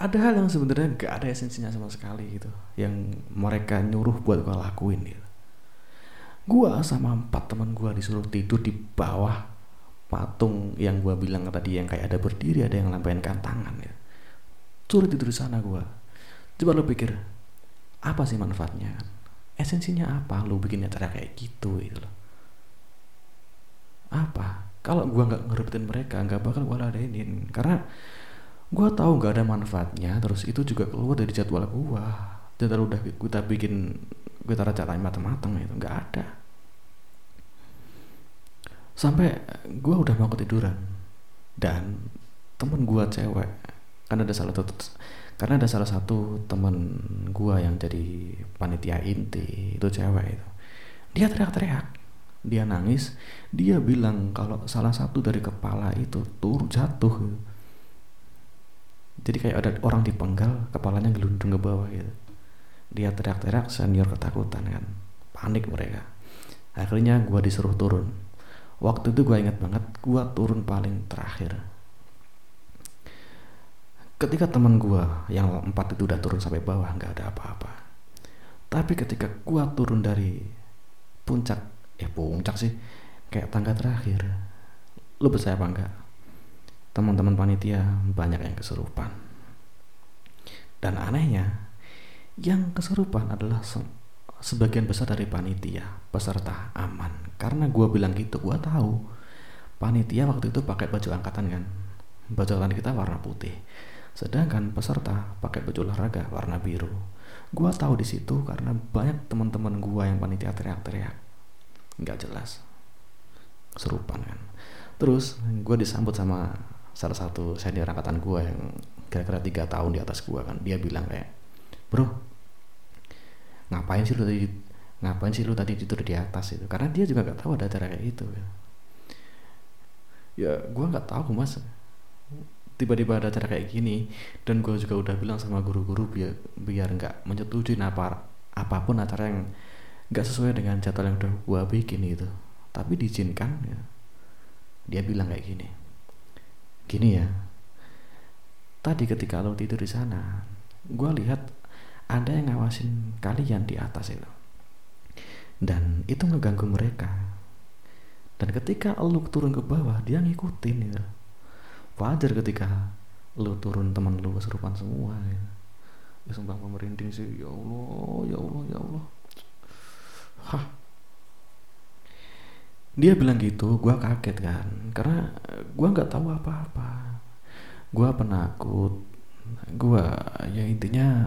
ada hal yang sebenarnya gak ada esensinya sama sekali gitu, yang mereka nyuruh buat gue lakuin gitu. Gue sama 4 teman gue disuruh tidur di bawah patung yang gue bilang tadi, yang kayak ada berdiri, ada yang lambaikan tangan gitu. Suruh tidur di sana gue. Coba lo pikir, apa sih manfaatnya kan? Esensinya apa lu bikin acara kayak gitu gitu loh. Apa? Kalau gua enggak ngerebutin mereka, enggak bakal gua ladenin, karena gua tahu enggak ada manfaatnya. Terus itu juga keluar dari jadwal gua. Jadwal udah kita rencanain matang-matang itu, enggak ada. Sampai gua udah mau ketiduran. Dan temen gua cewek, karena ada salah satu teman gue yang jadi panitia inti itu cewek itu, dia teriak-teriak, dia nangis, dia bilang kalau salah satu dari kepala itu turun jatuh, jadi kayak ada orang dipenggal, kepalanya gelundung ke bawah gitu. Dia teriak-teriak, senior ketakutan kan, panik mereka. Akhirnya gue disuruh turun. Waktu itu gue ingat banget, gue turun paling terakhir. Ketika teman gue yang 4 itu udah turun sampai bawah, gak ada apa-apa. Tapi ketika gue turun dari puncak sih, kayak tangga terakhir, lu percaya apa enggak, teman-teman panitia banyak yang kesurupan. Dan anehnya, yang kesurupan adalah sebagian besar dari panitia. Peserta aman. Karena gue bilang gitu, gue tahu panitia waktu itu pakai baju angkatan kan, baju angkatan kita warna putih, sedangkan peserta pakai baju olahraga warna biru. Gua tahu di situ karena banyak teman-teman gua yang panitia teriak-teriak, nggak jelas. kesurupan kan. Terus gue disambut sama salah satu senior angkatan gue yang kira-kira 3 tahun di atas gue kan. Dia bilang kayak, bro, ngapain sih lu tadi tidur di atas itu? Karena dia juga nggak tahu ada acara kayak itu. Ya gue nggak tahu mas, tiba-tiba ada acara kayak gini, dan gue juga udah bilang sama guru-guru biar nggak menyetujui apapun acara yang nggak sesuai dengan jadwal yang udah gue bikin gitu. Tapi diizinkan ya. Dia bilang kayak gini ya, tadi ketika lo tidur di sana, gue lihat ada yang ngawasin kalian di atas itu, dan itu ngeganggu mereka. Dan ketika lo turun ke bawah, dia ngikutin gitu. Wajar ketika lo turun teman lo kesurupan semua gitu. Ya sumpah merinding sih, ya Allah. Hah. Dia bilang gitu, gue kaget kan, karena gue nggak tahu apa-apa. Gue penakut, gue ya intinya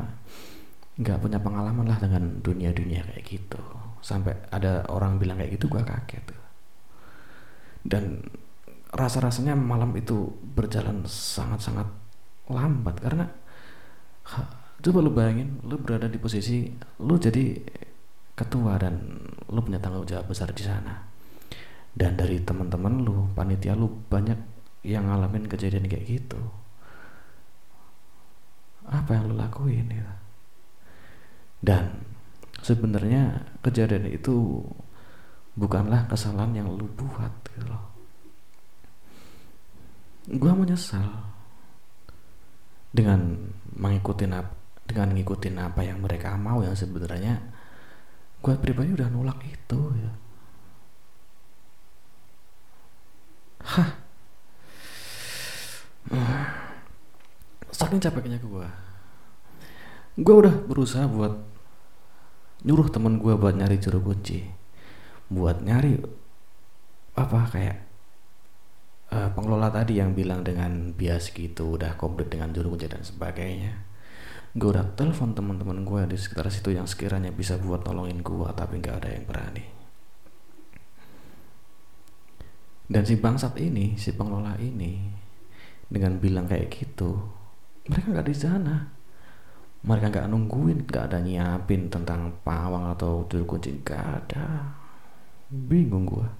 nggak punya pengalaman lah dengan dunia kayak gitu. Sampai ada orang bilang kayak gitu, gue kaget. Dan rasa-rasanya malam itu berjalan sangat-sangat lambat, karena coba lu bayangin, lu berada di posisi lu jadi ketua dan lu punya tanggung jawab besar di sana. Dan dari teman-teman lu, panitia lu, banyak yang ngalamin kejadian kayak gitu. Apa yang lu lakuin ya? Dan sebenarnya kejadian itu bukanlah kesalahan yang lu buat gitu loh. Gua menyesal dengan ngikutin apa yang mereka mau, yang sebenarnya gua pribadi udah nolak itu ya. Hah. Saking capeknya gue udah berusaha buat nyuruh temen gue buat nyari juru kunci, buat nyari pengelola tadi yang bilang dengan bias gitu udah komplit dengan juru kunci dan sebagainya. Gue udah telepon teman-teman gue di sekitar situ yang sekiranya bisa buat nolongin gue, tapi nggak ada yang berani. Dan si bangsat ini, si pengelola ini, dengan bilang kayak gitu, mereka nggak di sana. Mereka nggak nungguin, nggak ada nyiapin tentang pawang atau juru kunci, nggak ada. Bingung gue.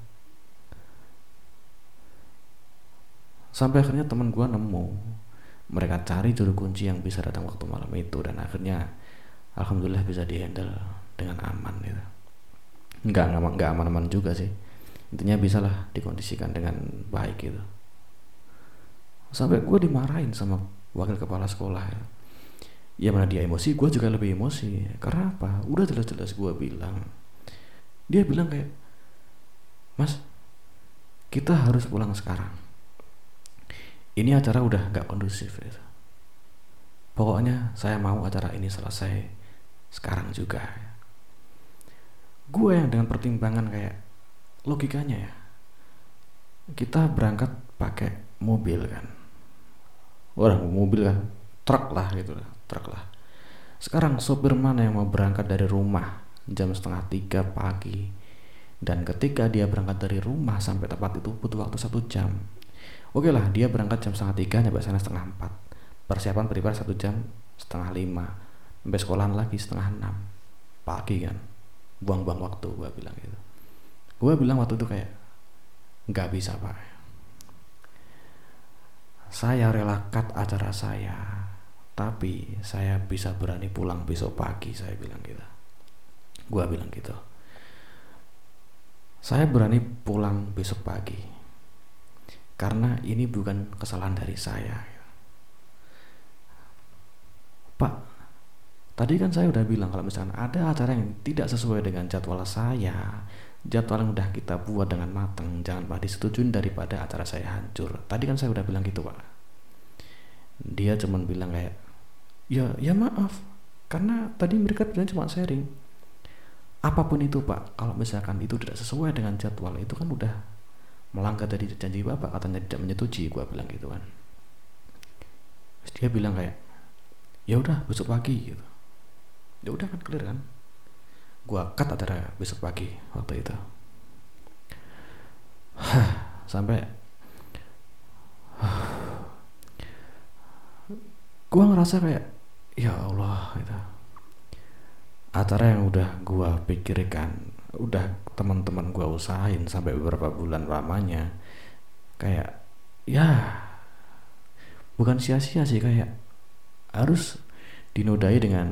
Sampai akhirnya teman gue nemu. Mereka cari juru kunci yang bisa datang waktu malam itu, dan akhirnya alhamdulillah bisa dihandle dengan aman gitu. Nggak aman-aman juga sih. Intinya bisa lah dikondisikan dengan baik gitu. Sampai gue dimarahin sama wakil kepala sekolah ya. Ya mana dia emosi, gue juga lebih emosi. Karena apa? Udah jelas-jelas gue bilang. Dia bilang kayak, mas, kita harus pulang sekarang, ini acara udah gak kondusif gitu. Pokoknya saya mau acara ini selesai sekarang juga. Gue yang dengan pertimbangan kayak, logikanya ya, kita berangkat pakai mobil kan, truk lah. Sekarang sopir mana yang mau berangkat dari rumah jam 2:30 pagi, dan ketika dia berangkat dari rumah sampai tempat itu butuh waktu 1 jam. Oke lah, dia berangkat jam 2:30, nyampe sana 3:30. Persiapan prepare 1 jam, 4:30. Sampai sekolahan lagi 5:30 pagi kan. Buang-buang waktu, gua bilang gitu. Gue bilang waktu itu kayak, gak bisa pak, saya rela cut acara saya, tapi saya bisa berani pulang besok pagi, saya bilang gitu. Gue bilang gitu, saya berani pulang besok pagi karena ini bukan kesalahan dari saya. Pak, tadi kan saya udah bilang kalau misalkan ada acara yang tidak sesuai dengan jadwal saya, jadwal yang udah kita buat dengan matang, jangan pak disetujuin daripada acara saya hancur. Tadi kan saya udah bilang gitu pak. Dia cuman bilang kayak, ya maaf, karena tadi mereka bilang cuma sharing. Apapun itu pak, kalau misalkan itu tidak sesuai dengan jadwal, itu kan udah melanggar dari janji bapak, katanya tidak menyetujui. Gua bilang gitu kan. Terus dia bilang kayak, ya udah besok pagi gitu. Ya udah kan clear kan. Gua cut acara besok pagi waktu itu. sampai gue ngerasa kayak ya Allah gitu. Acara yang udah gue pikirkan, udah teman-teman gue usahain sampai beberapa bulan lamanya, kayak ya bukan sia-sia sih, kayak harus dinodai dengan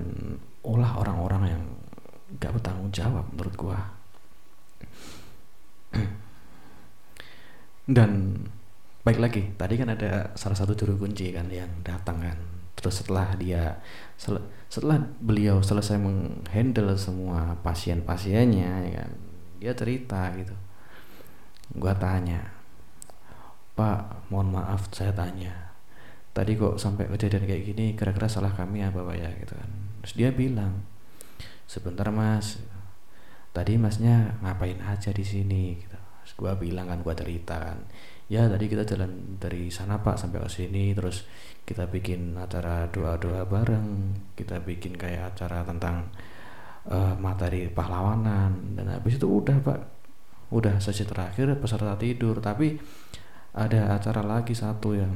olah orang-orang yang gak bertanggung jawab menurut gue. Dan baik lagi, tadi kan ada salah satu juru kunci kan yang datang kan. Terus setelah beliau selesai menghandle semua pasien-pasiennya ya kan, dia cerita gitu. Gua tanya, "Pak, mohon maaf saya tanya, tadi kok sampai kejadian kayak gini, kira-kira salah kami apa Pak ya?" gitu kan. Terus dia bilang, "Sebentar Mas, tadi Masnya ngapain aja di sini?" gitu. Terus gua bilang kan, gua cerita kan, "Ya tadi kita jalan dari sana Pak sampai ke sini, terus kita bikin acara doa-doa bareng, kita bikin kayak acara tentang materi pahlawanan, dan habis itu udah Pak, udah sesi terakhir peserta tidur. Tapi ada acara lagi satu yang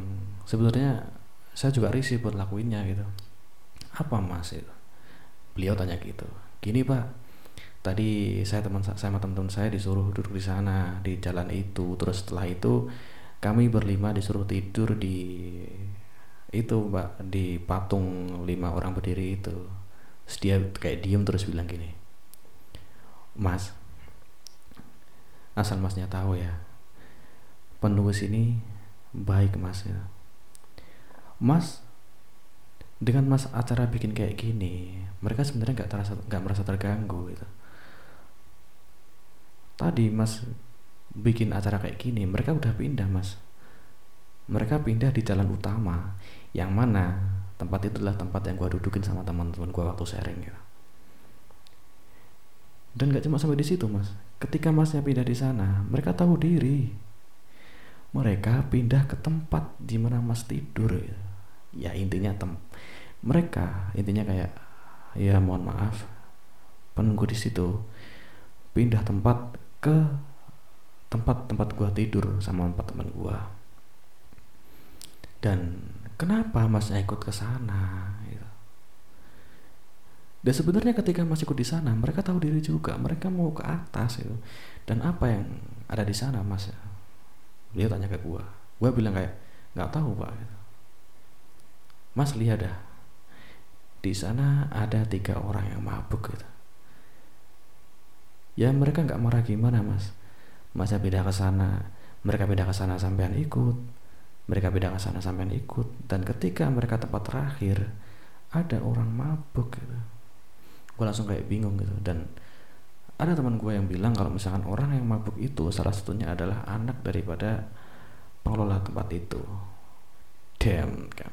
sebenarnya saya juga risih buat lakuinnya gitu." "Apa Mas?" itu beliau tanya gitu. "Gini Pak, tadi saya sama teman-teman saya disuruh duduk di sana di jalan itu, terus setelah itu kami berlima disuruh tidur di itu Pak, di patung 5 orang berdiri itu." Terus dia kayak diem terus bilang gini, "Mas, asal Masnya tahu ya, penulis ini baik Mas. Mas, dengan Mas acara bikin kayak gini, mereka sebenarnya nggak merasa terganggu gitu. Tadi Mas bikin acara kayak gini, mereka udah pindah Mas. Mereka pindah di jalan utama, yang mana tempat itu adalah tempat yang gue dudukin sama teman-teman gue waktu sharing gitu. Dan nggak cuma sampai di situ Mas. Ketika Masnya pindah di sana, mereka tahu diri. Mereka pindah ke tempat di mana Mas tidur gitu. Ya intinya mereka intinya kayak ya mohon maaf, penunggu di situ pindah tempat ke tempat gua tidur sama 4 teman gua. Dan kenapa Mas ikut ke sana gitu. Dan sebenarnya ketika Mas ikut di sana, mereka tahu diri juga, mereka mau ke atas gitu. Dan apa yang ada di sana Mas?" Beliau tanya ke gua. Gua bilang kayak enggak tahu Pak gitu. "Mas lihat dah, di sana ada 3 orang yang mabuk gitu. Ya mereka nggak marah gimana Mas. Masnya pindah ke sana, mereka pindah ke sana sampean ikut, mereka pindah ke sana sampean ikut. Dan ketika mereka tempat terakhir ada orang mabuk gitu." Gue langsung kayak bingung gitu. Dan ada teman gue yang bilang kalau misalkan orang yang mabuk itu salah satunya adalah anak daripada pengelola tempat itu. Damn kan.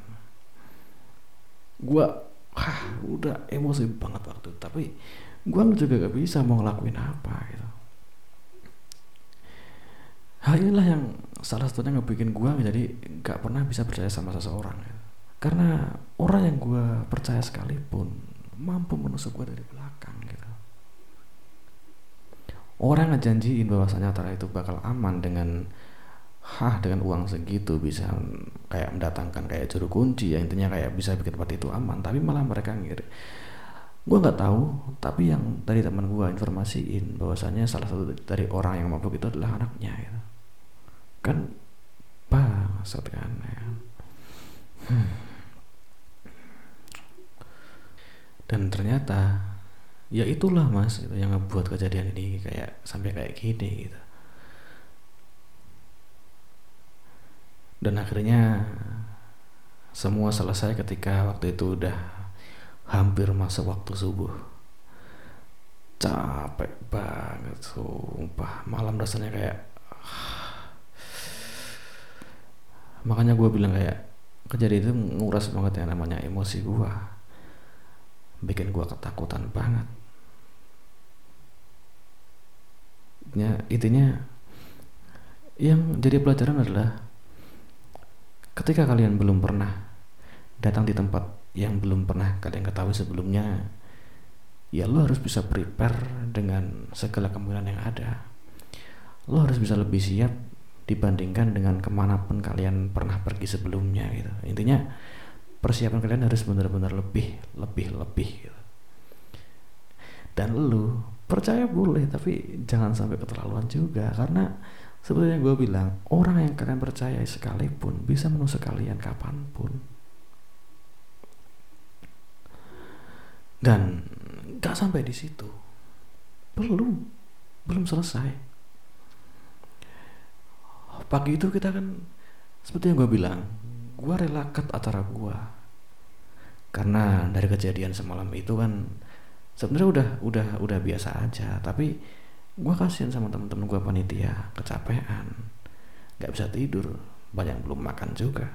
Gue udah emosi banget waktu itu, tapi gue juga gak bisa mau ngelakuin apa gitu. Hal inilah yang salah satunya ngebikin gue menjadi gak pernah bisa percaya sama seseorang gitu. Karena orang yang gue percaya sekalipun mampu menusuk gue dari belakang gitu. Orang ngejanjiin bahwasannya acara itu bakal aman dengan uang segitu, bisa kayak mendatangkan kayak juru kunci yang intinya kayak bisa bikin tempat itu aman, tapi malah mereka ngiri. Gue nggak tahu, tapi yang dari teman gue informasiin bahwasannya salah satu dari orang yang mabuk itu adalah anaknya gitu. Kan bangsat kan ya. Dan ternyata ya itulah Mas gitu, yang ngebuat kejadian ini kayak sampai kayak gini gitu. Dan akhirnya semua selesai ketika waktu itu udah hampir masuk waktu subuh. Capek banget sumpah, malam rasanya kayak makanya gue bilang kayak kejadian itu nguras banget yang namanya emosi gue, bikin gue ketakutan banget. Ya, intinya yang jadi pelajaran adalah ketika kalian belum pernah datang di tempat yang belum pernah kalian ketahui sebelumnya, ya lo harus bisa prepare dengan segala kemungkinan yang ada. Lo harus bisa lebih siap dibandingkan dengan kemanapun kalian pernah pergi sebelumnya gitu. Intinya persiapan kalian harus benar-benar lebih gitu. Dan lu percaya boleh, tapi jangan sampai keterlaluan juga, karena seperti yang gue bilang, orang yang kalian percayai sekalipun bisa menusuk kalian kapanpun. Dan gak sampai di situ, belum selesai. Pagi itu kita kan, seperti yang gue bilang, gue rela cut acara gue karena dari kejadian semalam itu kan sebenarnya udah biasa aja, tapi gue kasihan sama temen-temen gue panitia, kecapean, nggak bisa tidur, banyak belum makan juga.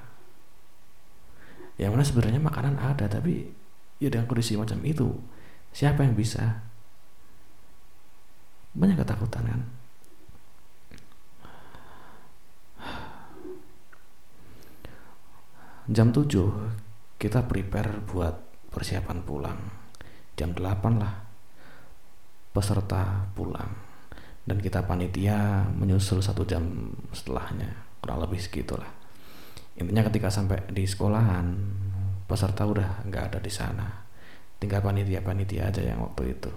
Yang mana sebenarnya makanan ada, tapi ya dengan kondisi macam itu, siapa yang bisa? Banyak ketakutan kan. Jam 7 kita prepare buat persiapan pulang. Jam 8 lah peserta pulang, dan kita panitia menyusul 1 jam setelahnya, kurang lebih segitulah. Intinya ketika sampai di sekolahan, peserta udah nggak ada di sana, tinggal panitia aja yang waktu itu.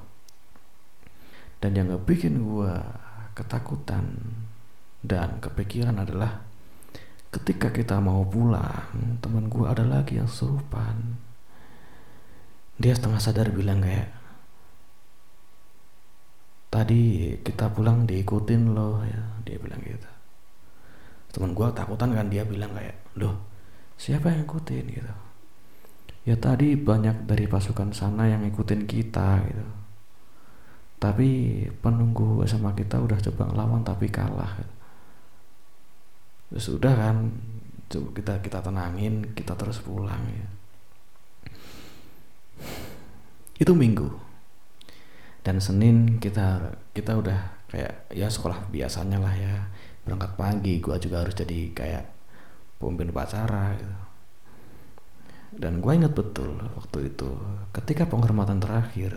Dan yang ngebikin gua ketakutan dan kepikiran adalah ketika kita mau pulang, teman gua ada lagi yang serupan. Dia setengah sadar bilang kayak, tadi kita pulang diikutin loh ya, dia bilang gitu. Temen gue takutan kan, dia bilang kayak, loh siapa yang ikutin gitu. Ya tadi banyak dari pasukan sana yang ngikutin kita gitu, tapi penunggu sama kita udah coba ngelawan tapi kalah gitu. Terus udah kan, coba kita tenangin, kita terus pulang ya. Itu Minggu, dan Senin kita udah kayak ya sekolah biasanya lah ya, berangkat pagi. Gue juga harus jadi kayak pemimpin upacara gitu. Dan gue ingat betul waktu itu ketika penghormatan terakhir,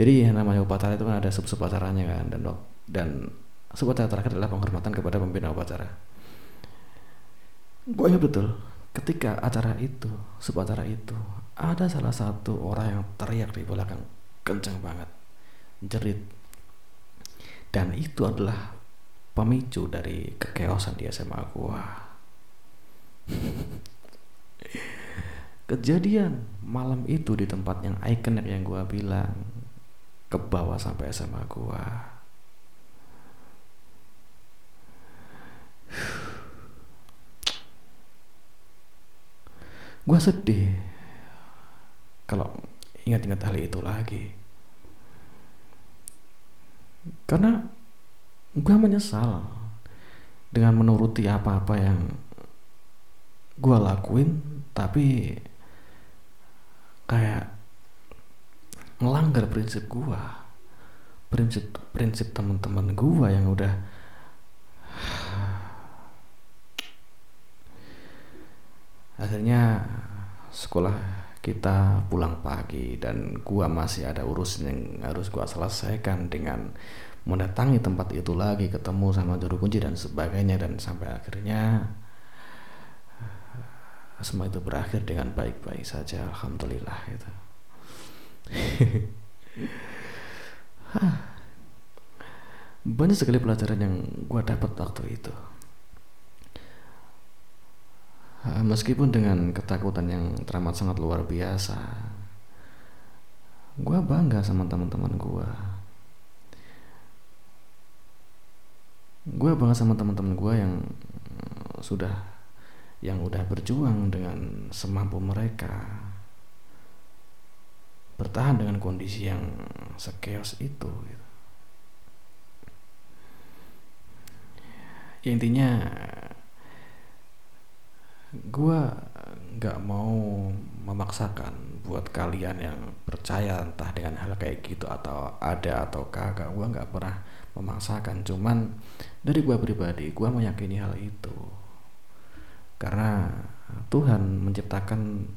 jadi yang namanya upacara itu kan ada sub upacaranya kan, dan sub upacara terakhir adalah penghormatan kepada pemimpin upacara. Gue ingat betul ketika acara itu, sub acara itu, ada salah satu orang yang teriak di belakang kencang banget, jerit, dan itu adalah pemicu dari kekeosan di SMA gua. Kejadian malam itu di tempat yang ikonik yang gua bilang, ke bawah sampai SMA gua. Gua sedih kalau ingat-ingat hal itu lagi, karena gue menyesal dengan menuruti apa-apa yang gue lakuin, tapi kayak melanggar prinsip gue, prinsip teman-teman gue yang udah akhirnya sekolah. Kita pulang pagi dan gua masih ada urusan yang harus gua selesaikan dengan mendatangi tempat itu lagi, ketemu sama juru kunci dan sebagainya, dan sampai akhirnya semua itu berakhir dengan baik-baik saja, alhamdulillah gitu. Banyak sekali pelajaran yang gua dapat waktu itu. Meskipun dengan ketakutan yang teramat sangat luar biasa, gue bangga sama teman-teman gue. Gue bangga sama teman-teman gue yang udah berjuang dengan semampu mereka, bertahan dengan kondisi yang sekeos itu. Ya, intinya gue gak mau memaksakan buat kalian yang percaya entah dengan hal kayak gitu atau ada atau kagak, gue gak pernah memaksakan. Cuman dari gue pribadi, gue meyakini hal itu karena Tuhan menciptakan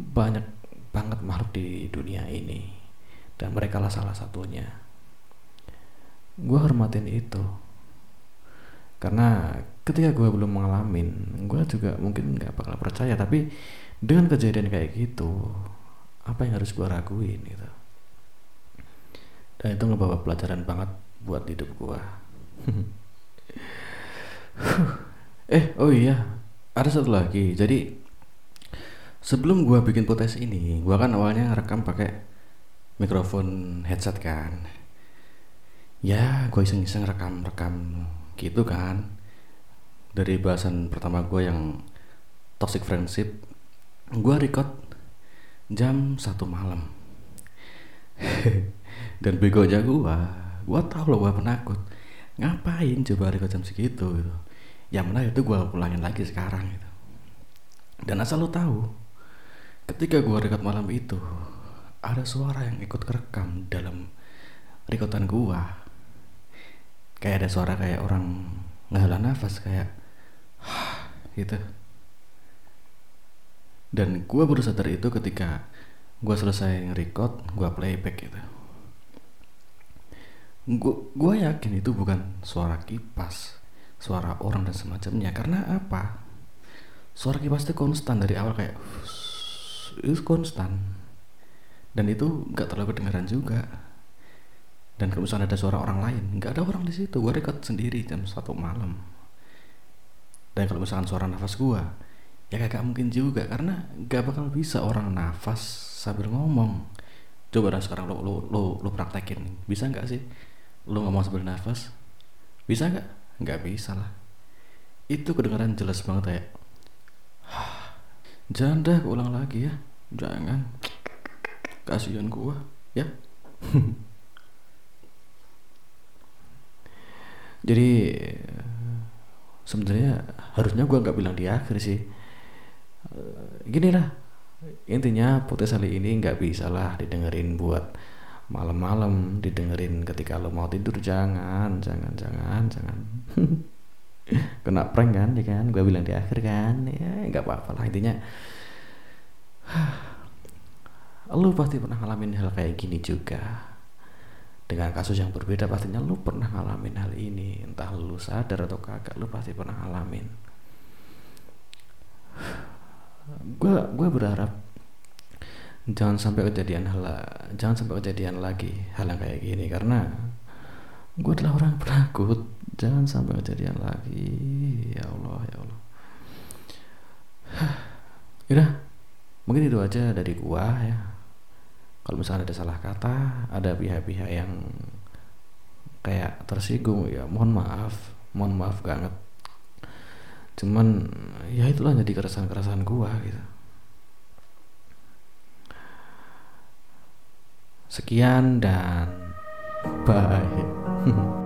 banyak banget makhluk di dunia ini, dan mereka lah salah satunya. Gue hormatin itu Karena ketika gue belum mengalamin, gue juga mungkin gak bakal percaya. Tapi dengan kejadian kayak gitu, apa yang harus gue raguin gitu. Dan itu ngebawa pelajaran banget buat hidup gue. Oh iya, ada satu lagi. Jadi sebelum gue bikin podcast ini, gue kan awalnya rekam pakai mikrofon headset kan. Ya gue iseng-iseng rekam-rekam gitu kan. Dari bahasan pertama gue yang toxic friendship, gue record jam 1 malam. Dan begonya gue tau loh gue penakut. Ngapain coba record jam segitu gitu. Yang mana itu gue ulangin lagi sekarang gitu. Dan asal lo tahu, ketika gue record malam itu, ada suara yang ikut kerekam dalam recordan gue. Kayak ada suara kayak orang ngalah nafas kayak gitu. Dan gue baru sadar itu ketika gue selesai record, gue playback gitu. Gue yakin itu bukan suara kipas, suara orang dan semacamnya. Karena apa? Suara kipas itu konstan dari awal kayak itu konstan. Dan itu gak terlalu kedengaran juga. Dan kalau misalnya ada suara orang lain, gak ada orang di situ. Gue record sendiri jam 1 malam. Dan kalau misalkan suara nafas gue, ya kagak mungkin juga. Karena gak bakal bisa orang nafas sambil ngomong. Coba dah sekarang lo praktekin. Bisa gak sih lo ngomong sambil nafas? Bisa gak? Gak bisa lah. Itu kedengaran jelas banget kayak jangan dah ulang lagi ya. Jangan, kasihan gua ya. Jadi sebenarnya harusnya gua nggak bilang di akhir sih. Gini lah intinya, podcast kali ini nggak bisa lah didengerin buat malam-malam, didengerin ketika lo mau tidur. Jangan kena prank kan ya kan, gua bilang di akhir kan ya, nggak apa-apa lah intinya. Lu pasti pernah ngalamin hal kayak gini juga. Dengan kasus yang berbeda pastinya lu pernah ngalamin hal ini. Entah lu sadar atau kagak, lu pasti pernah ngalamin. Gue berharap jangan sampai kejadian lagi hal yang kayak gini. Karena gue adalah orang penakut. Jangan sampai kejadian lagi. Ya Allah. Yaudah, mungkin itu aja dari gue ya. Kalau misalnya ada salah kata, ada pihak-pihak yang kayak tersinggung, ya mohon maaf banget. Cuman ya itulah jadi keresahan-keresahan gua gitu. Sekian dan bye.